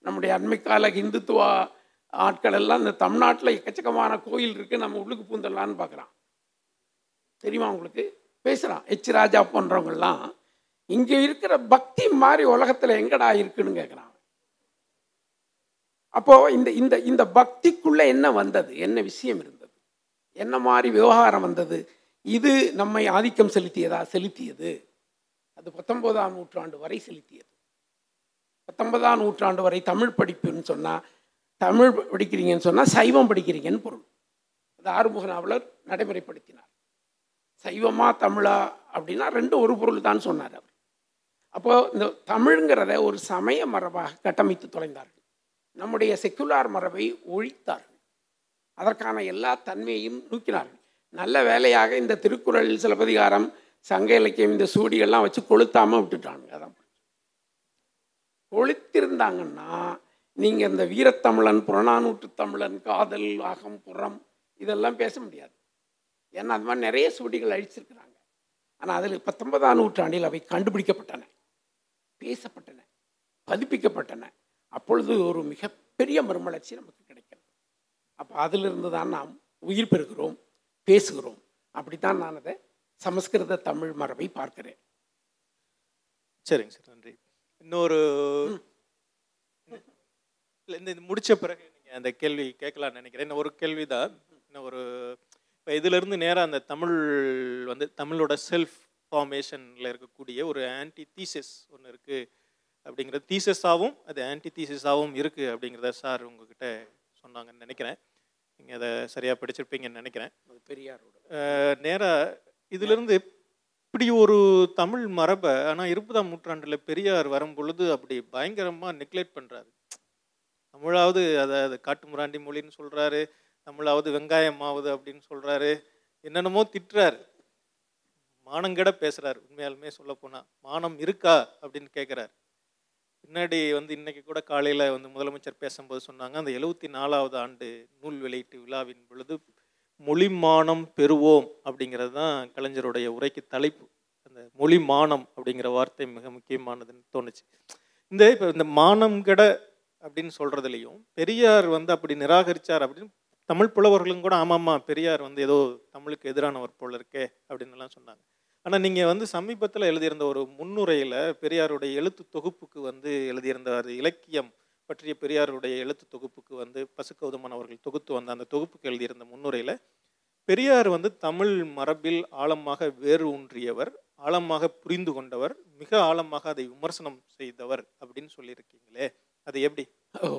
நம்முடைய அண்மைக்கால இந்துத்துவ ஆட்கள் எல்லாம் இந்த தமிழ்நாட்டில் எக்கச்சக்கமான கோயில் இருக்குது, நம்ம உள்ளுக்கு பூந்தடலான்னு பார்க்குறான். தெரியுமா உங்களுக்கு? பேசுகிறான். எச் ராஜா போன்றவங்கள்லாம் இங்கே இருக்கிற பக்தி மாதிரி உலகத்தில் எங்கடா இருக்குன்னு கேட்குறாங்க. அப்போது இந்த இந்த இந்த பக்திக்குள்ளே என்ன வந்தது, என்ன விஷயம் இருந்தது, என்ன மாதிரி விவகாரம் வந்தது, இது நம்மை ஆதிக்கம் செலுத்தியதா? செலுத்தியது. அது பத்தொன்பதாம் நூற்றாண்டு வரை செலுத்தியது. பத்தொன்பதாம் நூற்றாண்டு வரை தமிழ் படிப்புன்னு சொன்னால், தமிழ் படிக்கிறீங்கன்னு சொன்னால் சைவம் படிக்கிறீங்கன்னு பொருள். அது ஆறுமுக நாவலர் நடைமுறைப்படுத்தினார். சைவமா தமிழா அப்படின்னா ரெண்டும் ஒரு பொருள் தான் சொன்னார் அவர். அப்போது இந்த தமிழ்ங்கிறத ஒரு சமய மரபாக கட்டமைத்து தொலைந்தார்கள். நம்முடைய செக்குலார் மரபை ஒழித்தார்கள். அதற்கான எல்லா தன்மையையும் நூக்கினார்கள். நல்ல வேலையாக இந்த திருக்குறள், சிலப்பதிகாரம், சங்க இலக்கியம் இந்த சூடிகள்லாம் வச்சு கொளுத்தாமல் விட்டுட்டாங்க. அதான் கொளுத்திருந்தாங்கன்னா நீங்கள் இந்த வீரத்தமிழன், புறநானூற்று தமிழன், காதல், ஆகம், புறம் இதெல்லாம் பேச முடியாது. ஏன்னா அது மாதிரி நிறைய சூடிகள் அழிச்சிருக்கிறாங்க. ஆனால் அதில் பத்தொன்பதாம் நூற்றாண்டில் அவை கண்டுபிடிக்கப்பட்டன, பேசப்பட்டன, பதிப்பிக்கப்பட்டன. அப்பொழுது ஒரு மிகப்பெரிய மறுமலர்ச்சி நமக்கு கிடைக்கிறது. அப்போ அதிலிருந்து தான் நாம் உயிர் பெறுகிறோம், பேசுகிறோம். அப்படித்தான் நான் அதை சமஸ்கிருத தமிழ் மரபை பார்க்கிறேன். சரிங்க சார், நன்றி. இன்னொரு இந்த முடித்த பிறகு நீங்கள் அந்த கேள்வி கேட்கலான்னு நினைக்கிறேன். இன்னும் ஒரு கேள்வி தான். இன்னும் ஒரு இப்போ இதிலிருந்து நேராக அந்த தமிழ் வந்து தமிழோட செல்ஃப் ஃபார்மேஷனில் இருக்கக்கூடிய ஒரு ஆன்டி தீசஸ் ஒன்று இருக்குது அப்படிங்கிறது, தீசஸாகவும் அது ஆன்டி தீசஸாகவும் இருக்குது அப்படிங்கிறத சார் உங்ககிட்ட சொன்னாங்கன்னு நினைக்கிறேன். நீங்கள் அதை சரியாக படிச்சிருப்பீங்கன்னு நினைக்கிறேன். அது பெரியாரோட நேராக இதிலிருந்து இப்படி ஒரு தமிழ் மரபை ஆனால் இருபதாம் நூற்றாண்டில் பெரியார் வரும்பொழுது அப்படி பயங்கரமாக நெக்லெக்ட் பண்ணுறாரு. தமிழாவது அதை அது காட்டுமுராண்டி மொழின்னு சொல்கிறாரு, தமிழாவது வெங்காயமாவது அப்படின்னு சொல்கிறாரு, என்னென்னமோ திட்டுறாரு, மானங்கட பேசுகிறார். உண்மையாலுமே சொல்லப்போனால் மானம் இருக்கா அப்படின்னு கேட்குறாரு. பின்னாடி வந்து இன்றைக்கி கூட காலையில் வந்து முதலமைச்சர் பேசும்போது சொன்னாங்க, அந்த எழுபத்தி நாலாவது ஆண்டு நூல் வெளியீட்டு விழாவின் பொழுது மொழி மானம் பெறுவோம் அப்படிங்கிறது தான் கலைஞருடைய உரைக்கு தலைப்பு. அந்த மொழி மானம் அப்படிங்கிற வார்த்தை மிக முக்கியமானதுன்னு தோணுச்சு. இந்த இப்போ இந்த மானம் கெட அப்படின்னு சொல்கிறதுலையும் பெரியார் வந்து அப்படி நிராகரித்தார் அப்படின்னு தமிழ் புலவர்களும் கூட ஆமாம்மா பெரியார் வந்து ஏதோ தமிழுக்கு எதிரானவர் போல் இருக்கே அப்படின்னுலாம் சொன்னாங்க. ஆனால் நீங்கள் வந்து சமீபத்தில் எழுதியிருந்த ஒரு முன்னுரையில் பெரியாருடைய எழுத்து தொகுப்புக்கு வந்து எழுதியிருந்தார், இலக்கியம் பற்றிய பெரியாருடைய எழுத்து தொகுப்புக்கு வந்து பசுகௌதமன் அவர்கள் தொகுத்து வந்த அந்த தொகுப்புக்கு எழுதியிருந்த முன்னுரையில் பெரியார் வந்து தமிழ் மரபில் ஆழமாக வேறு ஊன்றியவர், ஆழமாக புரிந்து கொண்டவர், மிக ஆழமாக அதை விமர்சனம் செய்தவர் அப்படின்னு சொல்லியிருக்கீங்களே, அது எப்படி? ஓ,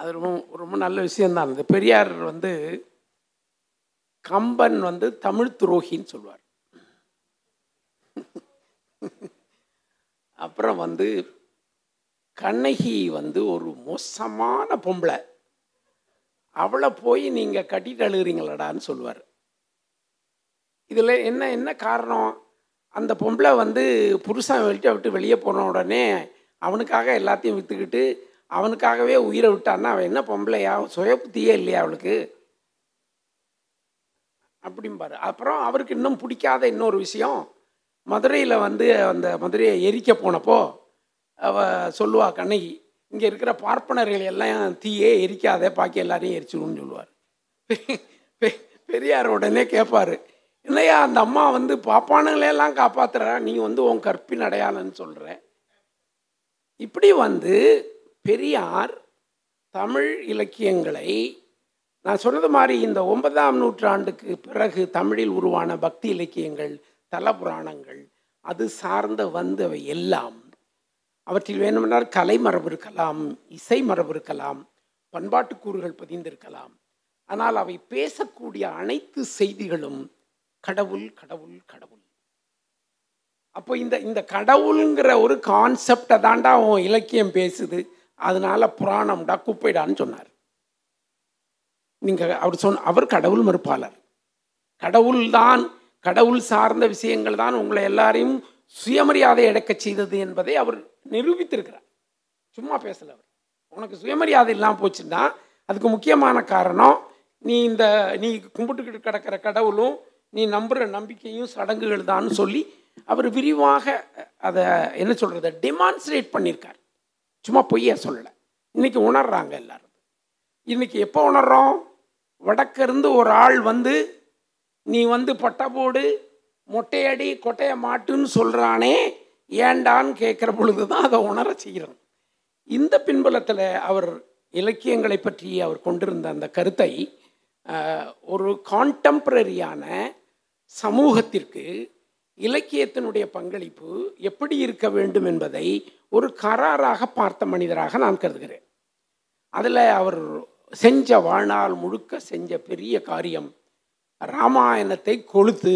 அது ரொம்ப ரொம்ப நல்ல விஷயம்தான். இந்த பெரியார் வந்து கம்பன் வந்து தமிழ் துரோகின்னு சொல்வார். அப்புறம் வந்து கண்ணகி வந்து ஒரு மோசமான பொம்பளை, அவளை போய் நீங்கள் கட்டிட்டு அழுகிறீங்களடான்னு சொல்லுவார். இதில் என்ன என்ன காரணம்? அந்த பொம்பளை வந்து புருஷன் வெளியிட்ட விட்டு வெளியே போன உடனே அவனுக்காக எல்லாத்தையும் விற்றுக்கிட்டு அவனுக்காகவே உயிரை விட்டான்னா அவன் என்ன பொம்பளையா, சுயபுத்தியே இல்லையா அவளுக்கு அப்படிம்பாரு. அப்புறம் அவருக்கு இன்னும் பிடிக்காத இன்னொரு விஷயம், மதுரையில் வந்து அந்த மதுரையை எரிக்க போனப்போ அவ சொல்லுவா கண்ணகி, இங்கே இருக்கிற பார்ப்பனர்கள் எல்லாம் தீயே எரிக்காத, பாக்கி எல்லாரையும் எரிச்சிடும்னு சொல்லுவார். பெரியார் உடனே கேட்பார், என்னையா அந்த அம்மா வந்து பாப்பானுங்களெல்லாம் காப்பாற்றுறா, நீங்கள் வந்து உன் கற்பின் அடையாளன்னு சொல்கிற. இப்படி வந்து பெரியார் தமிழ் இலக்கியங்களை நான் சொன்னது மாதிரி இந்த ஒன்பதாம் நூற்றாண்டுக்கு பிறகு தமிழில் உருவான பக்தி இலக்கியங்கள், தல புராணங்கள், அது சார்ந்த வந்தவை எல்லாம், அவற்றில் வேணுமென்றால் கலை மரபு இருக்கலாம், இசை மரபு இருக்கலாம், பண்பாட்டு கூறுகள் பதிந்திருக்கலாம். ஆனால் அவை பேசக்கூடிய அனைத்து செய்திகளும் கடவுள், கடவுள், கடவுள். அப்போ இந்த இந்த கடவுளுங்கிற ஒரு கான்செப்டை தாண்டா அவன் இலக்கியம் பேசுது. அதனால புராணம்டா குப்பைடான்னு சொன்னார். நீங்கள் அவர் சொன்ன அவர் கடவுள் மறுப்பாளர். கடவுள்தான், கடவுள் சார்ந்த விஷயங்கள் தான் உங்களை எல்லாரையும் சுயமரியாதை இழக்க செய்தது என்பதை அவர் நிரூபித்திருக்கிறார். சும்மா பேசல அவர். உனக்கு சுயமரியாதை இல்லாமல் போச்சுன்னா அதுக்கு முக்கியமான காரணம் நீ இந்த நீ கும்பிட்டுக்கிட்டு கிடக்கிற கடவுளும் நீ நம்புகிற நம்பிக்கையும் சடங்குகள் தான் சொல்லி அவர் விரிவாக அதை என்ன சொல்கிறத டெமான்ஸ்ட்ரேட் பண்ணியிருக்கார். சும்மா பொய்யா சொல்லலை. இன்றைக்கி உணர்றாங்க எல்லாரும். இன்றைக்கி எப்போ உணர்றோம்? வடக்கிருந்து ஒரு ஆள் வந்து நீ வந்து பட்டை போடு, மொட்டையடி, கொட்டையை மாட்டுன்னு சொல்கிறானே ஏண்டான்னு கேட்குற பொழுது தான் அதை உணர செய்கிறோம். இந்த பின்புலத்தில் அவர் இலக்கியங்களை பற்றி அவர் கொண்டிருந்த அந்த கருத்தை ஒரு கான்டெம்பரரியான சமூகத்திற்கு இலக்கியத்தினுடைய பங்களிப்பு எப்படி இருக்க வேண்டும் என்பதை ஒரு கராராக பார்த்த மனிதராக நான் கருதுகிறேன். அதில் அவர் செஞ்ச வாழ்நாள் முழுக்க செஞ்ச பெரிய காரியம் ராமாயணத்தை கொளுத்து,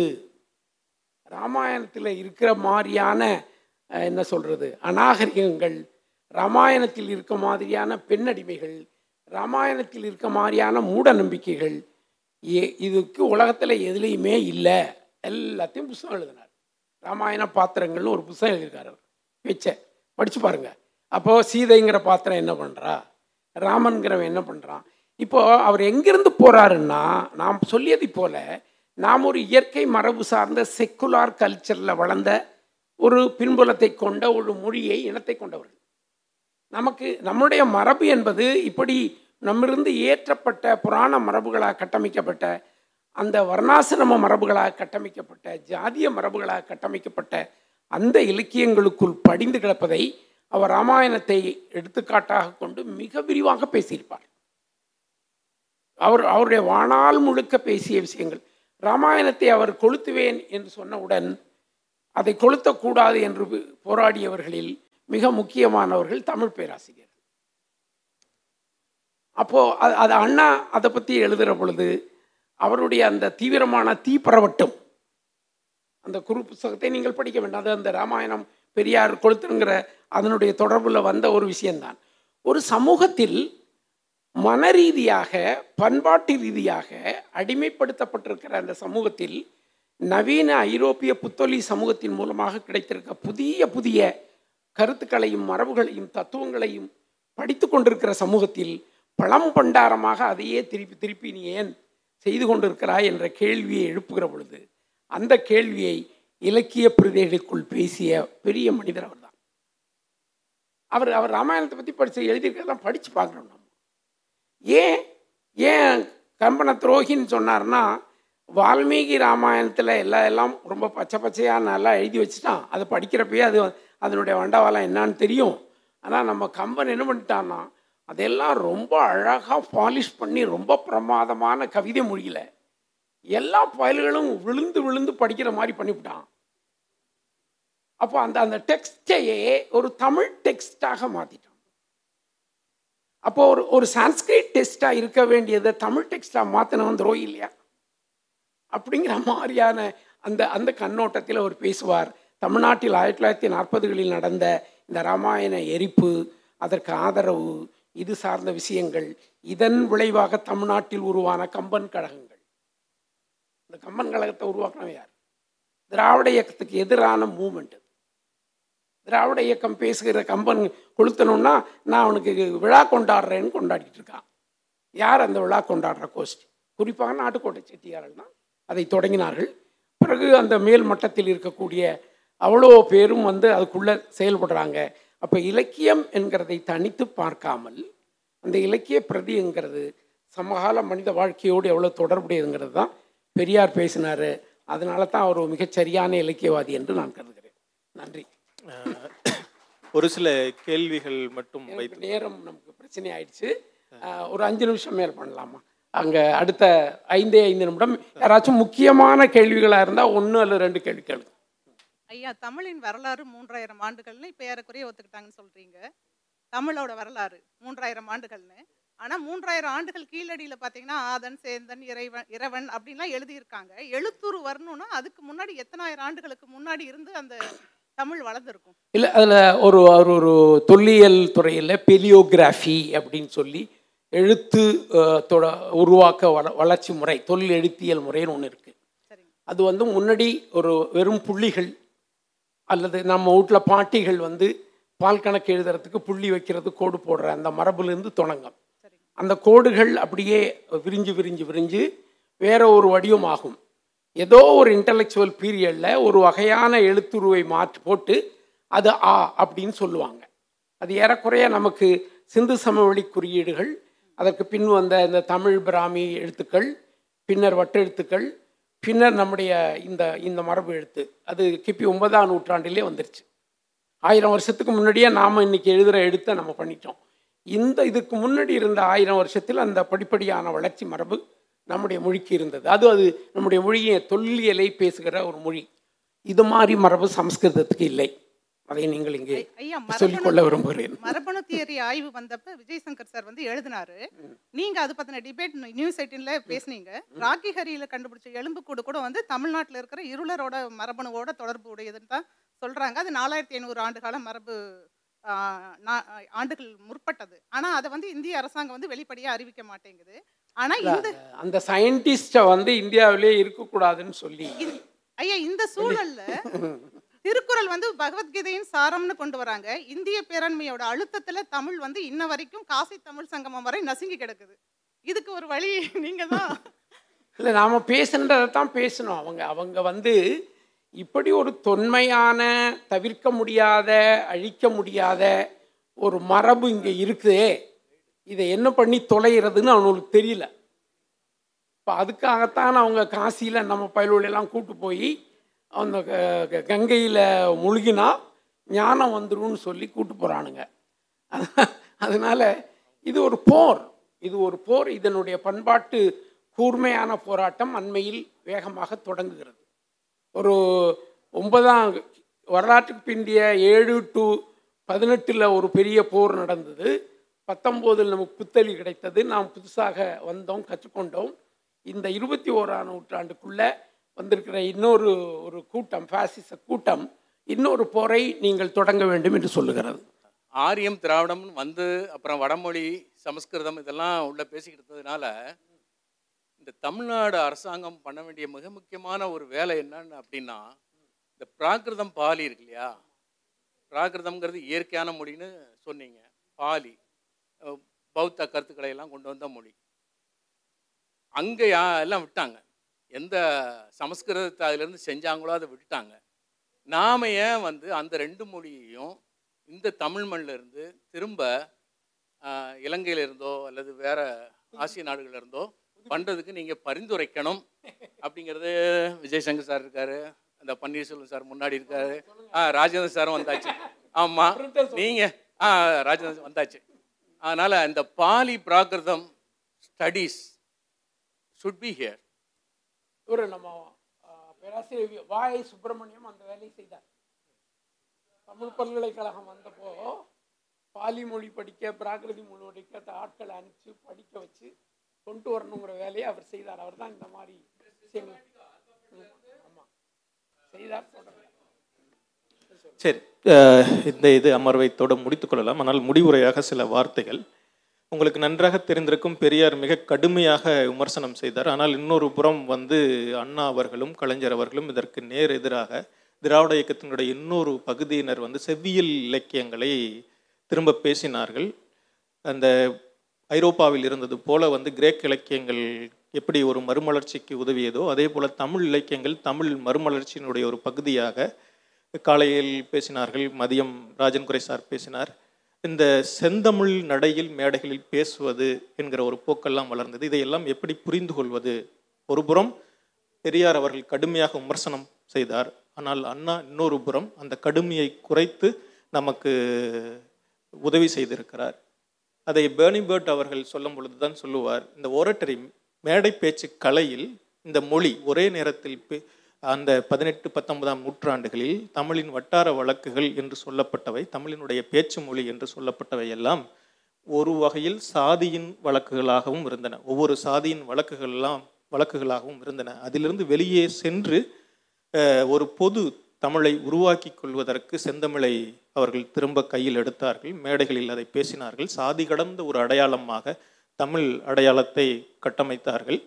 ராமாயணத்தில் இருக்கிற மாதிரியான என்ன சொல்கிறது அநாகரிகங்கள், ராமாயணத்தில் இருக்க மாதிரியான பெண்ணடிமைகள், ராமாயணத்தில் இருக்க மாதிரியான மூட நம்பிக்கைகள், இதுக்கு உலகத்தில் எதுலேயுமே இல்லை, எல்லாத்தையும் புத்தகம் எழுதினார். ராமாயண பாத்திரங்கள்னு ஒரு புத்தகம் எழுதியிருக்காரு பிச்சை, படித்து பாருங்கள். அப்போது சீதைங்கிற பாத்திரம் என்ன பண்ணுறா, ராமன்கிறவன் என்ன பண்ணுறான். இப்போது அவர் எங்கேருந்து போகிறாருன்னா, நாம் சொல்லியது போல் நாம் ஒரு இயற்கை மரபு சார்ந்த செக்குலார் கல்ச்சரில் வளர்ந்த ஒரு பின்புலத்தை கொண்ட ஒரு மொழியை இனத்தை கொண்டவர்கள். நமக்கு நம்முடைய மரபு என்பது இப்படி நம்மிருந்து ஏற்றப்பட்ட புராண மரபுகளாக கட்டமைக்கப்பட்ட, அந்த வர்ணாசிரம மரபுகளாக கட்டமைக்கப்பட்ட, ஜாதிய மரபுகளாக கட்டமைக்கப்பட்ட அந்த இலக்கியங்களுக்குள் படிந்து கிடப்பதை அவர் ராமாயணத்தை எடுத்துக்காட்டாக கொண்டு மிக விரிவாக பேசியிருப்பார். அவர் அவருடைய வானால் முழுக்க பேசிய விஷயங்கள். ராமாயணத்தை அவர் கொளுத்துவேன் என்று சொன்னவுடன் அதை கொளுத்தக்கூடாது என்று போராடியவர்களில் மிக முக்கியமானவர்கள் தமிழ் பேராசிரியர். அப்போது அது அது அண்ணா அதை பற்றி எழுதுகிற பொழுது அவருடைய அந்த தீவிரமான தீப்பரவட்டம், அந்த குரு புஸ்தகத்தை நீங்கள் படிக்க வேண்டாம், அது அந்த ராமாயணம் பெரியார் கொளுத்துங்கிற அதனுடைய தொடர்பில் வந்த ஒரு விஷயந்தான். ஒரு சமூகத்தில் மன ரீதியாக பண்பாட்டு ரீதியாக அடிமைப்படுத்தப்பட்டிருக்கிற அந்த சமூகத்தில் நவீன ஐரோப்பிய புத்தொலி சமூகத்தின் மூலமாக கிடைத்திருக்க புதிய புதிய கருத்துக்களையும் மரபுகளையும் தத்துவங்களையும் படித்து கொண்டிருக்கிற சமூகத்தில் பழம் பண்டாரமாக அதையே திருப்பி திருப்பி நீ ஏன் செய்து கொண்டிருக்கிறாய் என்ற கேள்வியை எழுப்புகிற பொழுது அந்த கேள்வியை இலக்கிய பிரதிகளுக்குள் பேசிய பெரிய மனிதர் அவர் தான். அவர் அவர் ராமாயணத்தை பற்றி படித்து எழுதியிருக்கிறதெல்லாம் படித்து பார்க்குறோம் நம்ம. ஏன் ஏன் கம்பன துரோகின்னு சொன்னார்னா, வால்மீகி ராமாயணத்தில் எல்லாம் எல்லாம் ரொம்ப பச்சை பச்சையாக நல்லா எழுதி வச்சுட்டான். அதை படிக்கிறப்பயே அது அதனுடைய வண்டவாளம் என்னான்னு தெரியும். ஆனால் நம்ம கம்பன் என்ன பண்ணிட்டான்னா, அதெல்லாம் ரொம்ப அழகாக பாலிஷ் பண்ணி ரொம்ப பிரமாதமான கவிதை மொழியில் எல்லா பயல்களும் விழுந்து விழுந்து படிக்கிற மாதிரி பண்ணிவிட்டான். அப்போ அந்த அந்த டெக்ஸ்டையே ஒரு தமிழ் டெக்ஸ்டாக மாற்றிட்டான். அப்போ ஒரு ஒரு சான்ஸ்கிரிட் டெக்ஸ்டாக இருக்க வேண்டியதை தமிழ் டெக்ஸ்டாக மாற்றினவன் துரோகி இல்லையா அப்படிங்கிற மாதிரியான அந்த அந்த கண்ணோட்டத்தில் அவர் பேசுவார். தமிழ்நாட்டில் ஆயிரத்தி தொள்ளாயிரத்தி நாற்பதுகளில் நடந்த இந்த ராமாயண எரிப்பு, அதற்கு ஆதரவு, இது சார்ந்த விஷயங்கள், இதன் விளைவாக தமிழ்நாட்டில் உருவான கம்பன் கழகங்கள். இந்த கம்பன் கழகத்தை உருவாக்கினவன் யார்? திராவிட இயக்கத்துக்கு எதிரான மூமெண்ட். திராவிட இயக்கம் பேசுகிற கம்பன் கொளுத்தணும்னா நான் அவனுக்கு விழா கொண்டாடுறேன்னு கொண்டாடிட்டு இருக்கான். யார் அந்த விழா கொண்டாடுற கோஷ்டி? குறிப்பாக நாட்டுக்கோட்டை செட்டியார்கள் தான் அதை தொடங்கினார்கள். பிறகு அந்த மேல் மட்டத்தில் இருக்கக்கூடிய அவ்வளோ பேரும் வந்து அதுக்குள்ளே செயல்படுறாங்க. அப்போ இலக்கியம் என்கிறதை தனித்து பார்க்காமல் அந்த இலக்கிய பிரதி என்கிறது சமகால மனித வாழ்க்கையோடு எவ்வளோ தொடர்புடையதுங்கிறது தான் பெரியார் பேசினார். அதனால தான் அவர் மிகச்சரியான இலக்கியவாதி என்று நான் கருதுகிறேன். நன்றி. ஒரு சில கேள்விகள் மட்டும். நேரம் நமக்கு பிரச்சனை ஆயிடுச்சு. ஒரு அஞ்சு நிமிஷம் மேல் பண்ணலாமா? அங்கே அடுத்த ஐந்தே ஐந்து நிமிடம் யாராச்சும் முக்கியமான கேள்விகளாக இருந்தால் ஒன்று அல்லது ரெண்டு கேள்வி கேளுங்க. ஐயா, தமிழின் வரலாறு மூன்றாயிரம் ஆண்டுகள்னு இப்போ ஏறக்குறைய ஒத்துக்கிட்டாங்கன்னு சொல்கிறீங்க. தமிழோட வரலாறு மூன்றாயிரம் ஆண்டுகள்னு. ஆனால் மூன்றாயிரம் ஆண்டுகள் கீழடியில் பார்த்தீங்கன்னா ஆதன் சேந்தன் இறைவன் இறைவன் அப்படின்லாம் எழுதியிருக்காங்க. எழுத்துரு வரணும்னா அதுக்கு முன்னாடி எத்தனாயிரம் ஆண்டுகளுக்கு முன்னாடி இருந்து அந்த தமிழ் வளர்ந்துருக்கும் இல்லை? அதில் ஒரு ஒரு தொல்லியல் துறையில் பெலியோகிராஃபி அப்படின்னு சொல்லி எழுத்து தொட உருவாக்க வள வளர்ச்சி முறை, தொல் எழுத்தியல் முறைன்னு ஒன்று இருக்குது. அது வந்து முன்னாடி ஒரு வெறும் புள்ளிகள் அல்லது நம்ம வீட்டில் பாட்டிகள் வந்து பால் கணக்கு எழுதுறதுக்கு புள்ளி வைக்கிறது, கோடு போடுற அந்த மரபுலேருந்து தொடங்கும். அந்த கோடுகள் அப்படியே விரிஞ்சு விரிஞ்சு விரிஞ்சு வேற ஒரு வடிவம் ஆகும். ஏதோ ஒரு இன்டலெக்சுவல் பீரியடில் ஒரு வகையான எழுத்துருவை மாற்றி போட்டு அது ஆ அப்படின்னு சொல்லுவாங்க. அது ஏறக்குறைய நமக்கு சிந்து சமவெளி குறியீடுகள், அதற்கு பின் வந்த இந்த தமிழ் பிராமி எழுத்துக்கள், பின்னர் வட்டெழுத்துக்கள், பின்னர் நம்முடைய இந்த இந்த மரபு எழுத்து அது கிபி ஒன்பதாம் நூற்றாண்டிலே வந்துருச்சு. ஆயிரம் வருஷத்துக்கு முன்னாடியே நாம் இன்றைக்கி எழுதுகிற எழுத்தை நம்ம பண்ணிட்டோம். இந்த இதுக்கு முன்னாடி இருந்த ஆயிரம் வருஷத்தில் அந்த படிப்படியான வளர்ச்சி மரபு நம்முடைய மொழிக்கு இருந்தது. அது அது நம்முடைய மொழியை தொல்லியலை பேசுகிற ஒரு மொழி. இது மாதிரி மரபு சம்ஸ்கிருதத்துக்கு இல்லை. அதை நீங்கள் இங்கே சொல்லிக்கொள்ள விரும்புகிறேன். மரபணு தியரி ஆய்வு வந்தப்ப விஜயசங்கர் சார் வந்து எழுதினாரு. நீங்க அது பத்தின டிபேட் நியூஸ் எயிட்டின்ல பேசுனீங்க. ராக்கிஹரியில கண்டுபிடிச்ச எலும்புக்கூடு கூட வந்து தமிழ்நாட்டில் இருக்கிற இருளரோட மரபணுவோட தொடர்பு உடையதுன்னு தான் சொல்றாங்க. அது நாலாயிரத்தி ஐநூறு ஆண்டு கால மரபு ஆண்டுகள் முற்பட்டது. ஆனா அதை வந்து இந்திய அரசாங்கம் வந்து வெளிப்படையா அறிவிக்க மாட்டேங்குது. ஆனா இந்த அந்த சயின்டிஸ்ட வந்து இந்தியாவிலே இருக்கக்கூடாதுன்னு சொல்லி ஐயா, இந்த சூழல்ல திருக்குறள் வந்து பகவத்கீதையின் சாரம்னு கொண்டு வராங்க. இந்திய பேரண்மையோட அழுத்தத்துல தமிழ் வந்து இன்ன வரைக்கும் காசி தமிழ் சங்கமம் வரை நசுங்கி கிடக்குது. இதுக்கு ஒரு வழி நீங்க தான் இல்லை, நாம் பேசுன்றதான் பேசணும். அவங்க அவங்க வந்து இப்படி ஒரு தொன்மையான, தவிர்க்க முடியாத, அழிக்க முடியாத ஒரு மரபு இங்கே இருக்குதே, இதை என்ன பண்ணி தொலைகிறதுன்னு அவங்களுக்கு தெரியல. இப்போ அதுக்காகத்தான் அவங்க காசியில் நம்ம பயலோடையெல்லாம் கூட்டு போய் அந்த கங்கையில் முழுகினா ஞானம் வந்துருன்னு சொல்லி கூட்டு போகிறானுங்க. அதனால் இது ஒரு போர், இது ஒரு போர். இதனுடைய பண்பாட்டு கூர்மையான போராட்டம் அண்மையில் வேகமாக தொடங்குகிறது. ஒரு ஒன்பதாம் வரலாற்றுக்கு பிந்திய ஏழு டு பதினெட்டில் ஒரு பெரிய போர் நடந்தது. பத்தொம்போதில் நமக்கு புத்தளி கிடைத்தது, நாம் புதுசாக வந்தோம், கற்றுக்கொண்டோம். இந்த இருபத்தி ஓராம் நூற்றாண்டுக்குள்ளே வந்திருக்கிற இன்னொரு ஒரு கூட்டம், பாசிச கூட்டம், இன்னொரு போரை நீங்கள் தொடங்க வேண்டும் என்று சொல்லுகிறது. ஆரியம் திராவிடம்னு வந்து அப்புறம் வடமொழி சமஸ்கிருதம் இதெல்லாம் உள்ள பேசிக்கிட்டு இருந்ததுனால இந்த தமிழ்நாடு அரசாங்கம் பண்ண வேண்டிய மிக முக்கியமான ஒரு வேலை என்னன்னு அப்படின்னா, இந்த பிராகிருதம் பாலி இருக்கு இல்லையா, பிராகிருதம்ங்கிறது இயற்கையான மொழின்னு சொன்னீங்க, பாலி பௌத்த கருத்துக்களை எல்லாம் கொண்டு வந்த மொழி. அங்கே எல்லாம் விட்டாங்க, எந்த சமஸ்கிருதத்தை அதிலிருந்து செஞ்சாங்களோ அதை விட்டுட்டாங்க. நாம் ஏன் வந்து அந்த ரெண்டு மொழியையும் இந்த தமிழ் மண்ணிலிருந்து திரும்ப இலங்கையிலிருந்தோ அல்லது வேற ஆசிய நாடுகளிலிருந்தோ பண்ணுறதுக்கு நீங்கள் பரிந்துரைக்கணும் அப்படிங்கிறது விஜயசங்கர் சார் இருக்கார், அந்த பன்னீர்செல்வம் சார் முன்னாடி இருக்கார், ஆ ராஜேந்திர சாரும் வந்தாச்சு, ஆமாம் நீங்கள் ஆ ராஜேந்திர வந்தாச்சு. அதனால் இந்த பாலி பிராகிருதம் ஸ்டடீஸ் should be here. ஒரு நம்ம பேராசிரியர் வாய் சுப்பிரமணியம் அந்த வேலையை செய்தார். தமிழ் பல்கலைக்கழகம் வந்தப்போ பாலி மொழி படிக்க, பிராகிருதி மொழி படிக்க ஆட்களை அனுப்பிச்சு படிக்க வச்சு கொண்டு வரணுங்கிற வேலையை அவர் செய்தார். அவர் தான் இந்த மாதிரி செய்தார். சரி, இந்த இது அமர்வைத்தோடு முடித்துக்கொள்ளலாம். ஆனால் முடிவுரையாக சில வார்த்தைகள். உங்களுக்கு நன்றாக தெரிந்திருக்கும், பெரியார் மிக கடுமையாக விமர்சனம் செய்தார். ஆனால் இன்னொரு புறம் வந்து அண்ணா அவர்களும் கலைஞர் அவர்களும் இதற்கு நேர் எதிராக திராவிட இயக்கத்தினுடைய இன்னொரு பகுதியினர் வந்து செவ்வியல் இலக்கியங்களை திரும்ப பேசினார்கள். அந்த ஐரோப்பாவில் இருந்தது போல வந்து கிரேக் இலக்கியங்கள் எப்படி ஒரு மறுமலர்ச்சிக்கு உதவியதோ அதே போல் தமிழ் இலக்கியங்கள் தமிழ் மறுமலர்ச்சியினுடைய ஒரு பகுதியாக காலையில் பேசினார்கள். மதியம் ராஜன் குறை சார் பேசினார். இந்த செந்தமிழ் நடையில் மேடைகளில் பேசுவது என்கிற ஒரு போக்கெல்லாம் வளர்ந்தது. இதையெல்லாம் எப்படி புரிந்து கொள்வது? ஒருபுறம் பெரியார் அவர்கள் கடுமையாக விமர்சனம் செய்தார், ஆனால் அண்ணா இன்னொரு புறம் அந்த கடுமையை குறைத்து நமக்கு உதவி செய்திருக்கிறார். அதை பேர்னி பேர்ட் அவர்கள் சொல்லும் பொழுது தான் சொல்லுவார், இந்த ஓரட்டரி மேடை பேச்சு கலையில் இந்த மொழி ஒரே நேரத்தில் அந்த பதினெட்டு பத்தொன்பதாம் நூற்றாண்டுகளில் தமிழின் வட்டார வழக்குகள் என்று சொல்லப்பட்டவை, தமிழினுடைய பேச்சு மொழி என்று சொல்லப்பட்டவை எல்லாம் ஒரு வகையில் சாதியின் வழக்குகளாகவும் இருந்தன. ஒவ்வொரு சாதியின் வழக்குகளெல்லாம் வழக்குகளாகவும் இருந்தன. அதிலிருந்து வெளியே சென்று ஒரு பொது தமிழை உருவாக்கி கொள்வதற்கு செந்தமிழை அவர்கள் திரும்ப கையில் எடுத்தார்கள், மேடைகளில் அதை பேசினார்கள். சாதி கடந்த ஒரு அடையாளமாக தமிழ் அடையாளத்தை கட்டமைத்தார்கள்.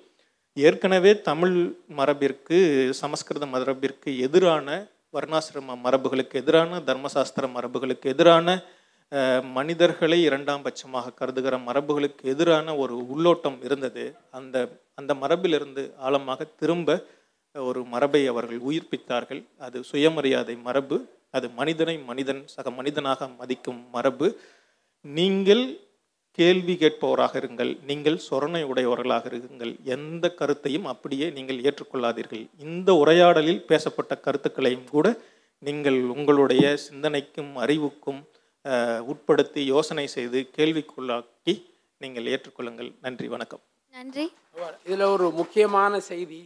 ஏற்கனவே தமிழ் மரபிற்கு, சமஸ்கிருத மரபிற்கு எதிரான வர்ணாசிரம மரபுகளுக்கு எதிரான, தர்மசாஸ்திர மரபுகளுக்கு எதிரான, மனிதர்களை இரண்டாம் பட்சமாக கருதுகிற மரபுகளுக்கு எதிரான ஒரு உள்ளோட்டம் இருந்தது. அந்த அந்த மரபிலிருந்து ஆழமாக திரும்ப ஒரு மரபை அவர்கள் உயிர்ப்பித்தார்கள். அது சுயமரியாதை மரபு. அது மனிதனை மனிதன், சக மனிதனாக மதிக்கும் மரபு. நீங்கள் கேள்வி கேட்பவராக இருங்கள், நீங்கள் சொரணை உடையவர்களாக இருங்கள், எந்த கருத்தையும் அப்படியே நீங்கள் ஏற்றுக்கொள்ளாதீர்கள். இந்த உரையாடலில் பேசப்பட்ட கருத்துக்களையும் கூட நீங்கள் உங்களுடைய சிந்தனைக்கும் அறிவுக்கும் உட்படுத்தி யோசனை செய்து கேள்விக்குள்ளாக்கி நீங்கள் ஏற்றுக்கொள்ளுங்கள். நன்றி, வணக்கம். நன்றி. இதில் ஒரு முக்கியமான செய்தி,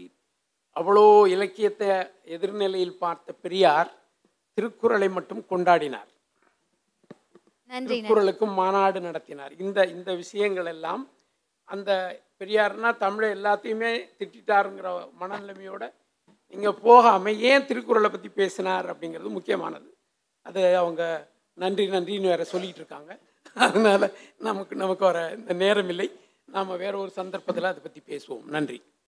அவ்வளோ இலக்கியத்தை எதிர்நிலையில் பார்த்த பெரியார் திருக்குறளை மட்டும் கொண்டாடினார், திருக்குறளுக்கும் மாநாடு நடத்தினார். இந்த இந்த விஷயங்கள் எல்லாம் அந்த பெரியார்னா தமிழை எல்லாத்தையுமே திட்டாருங்கிற மனநிலைமையோட இங்கே போகாமல் ஏன் திருக்குறளை பற்றி பேசினார் அப்படிங்கிறது முக்கியமானது. அது அவங்க நன்றி நன்றின்னு வேற சொல்லிகிட்டு இருக்காங்க. அதனால் நமக்கு நமக்கு வர இந்த நேரம் இல்லை. நாம் வேற ஒரு சந்தர்ப்பத்தில் அதை பற்றி பேசுவோம். நன்றி.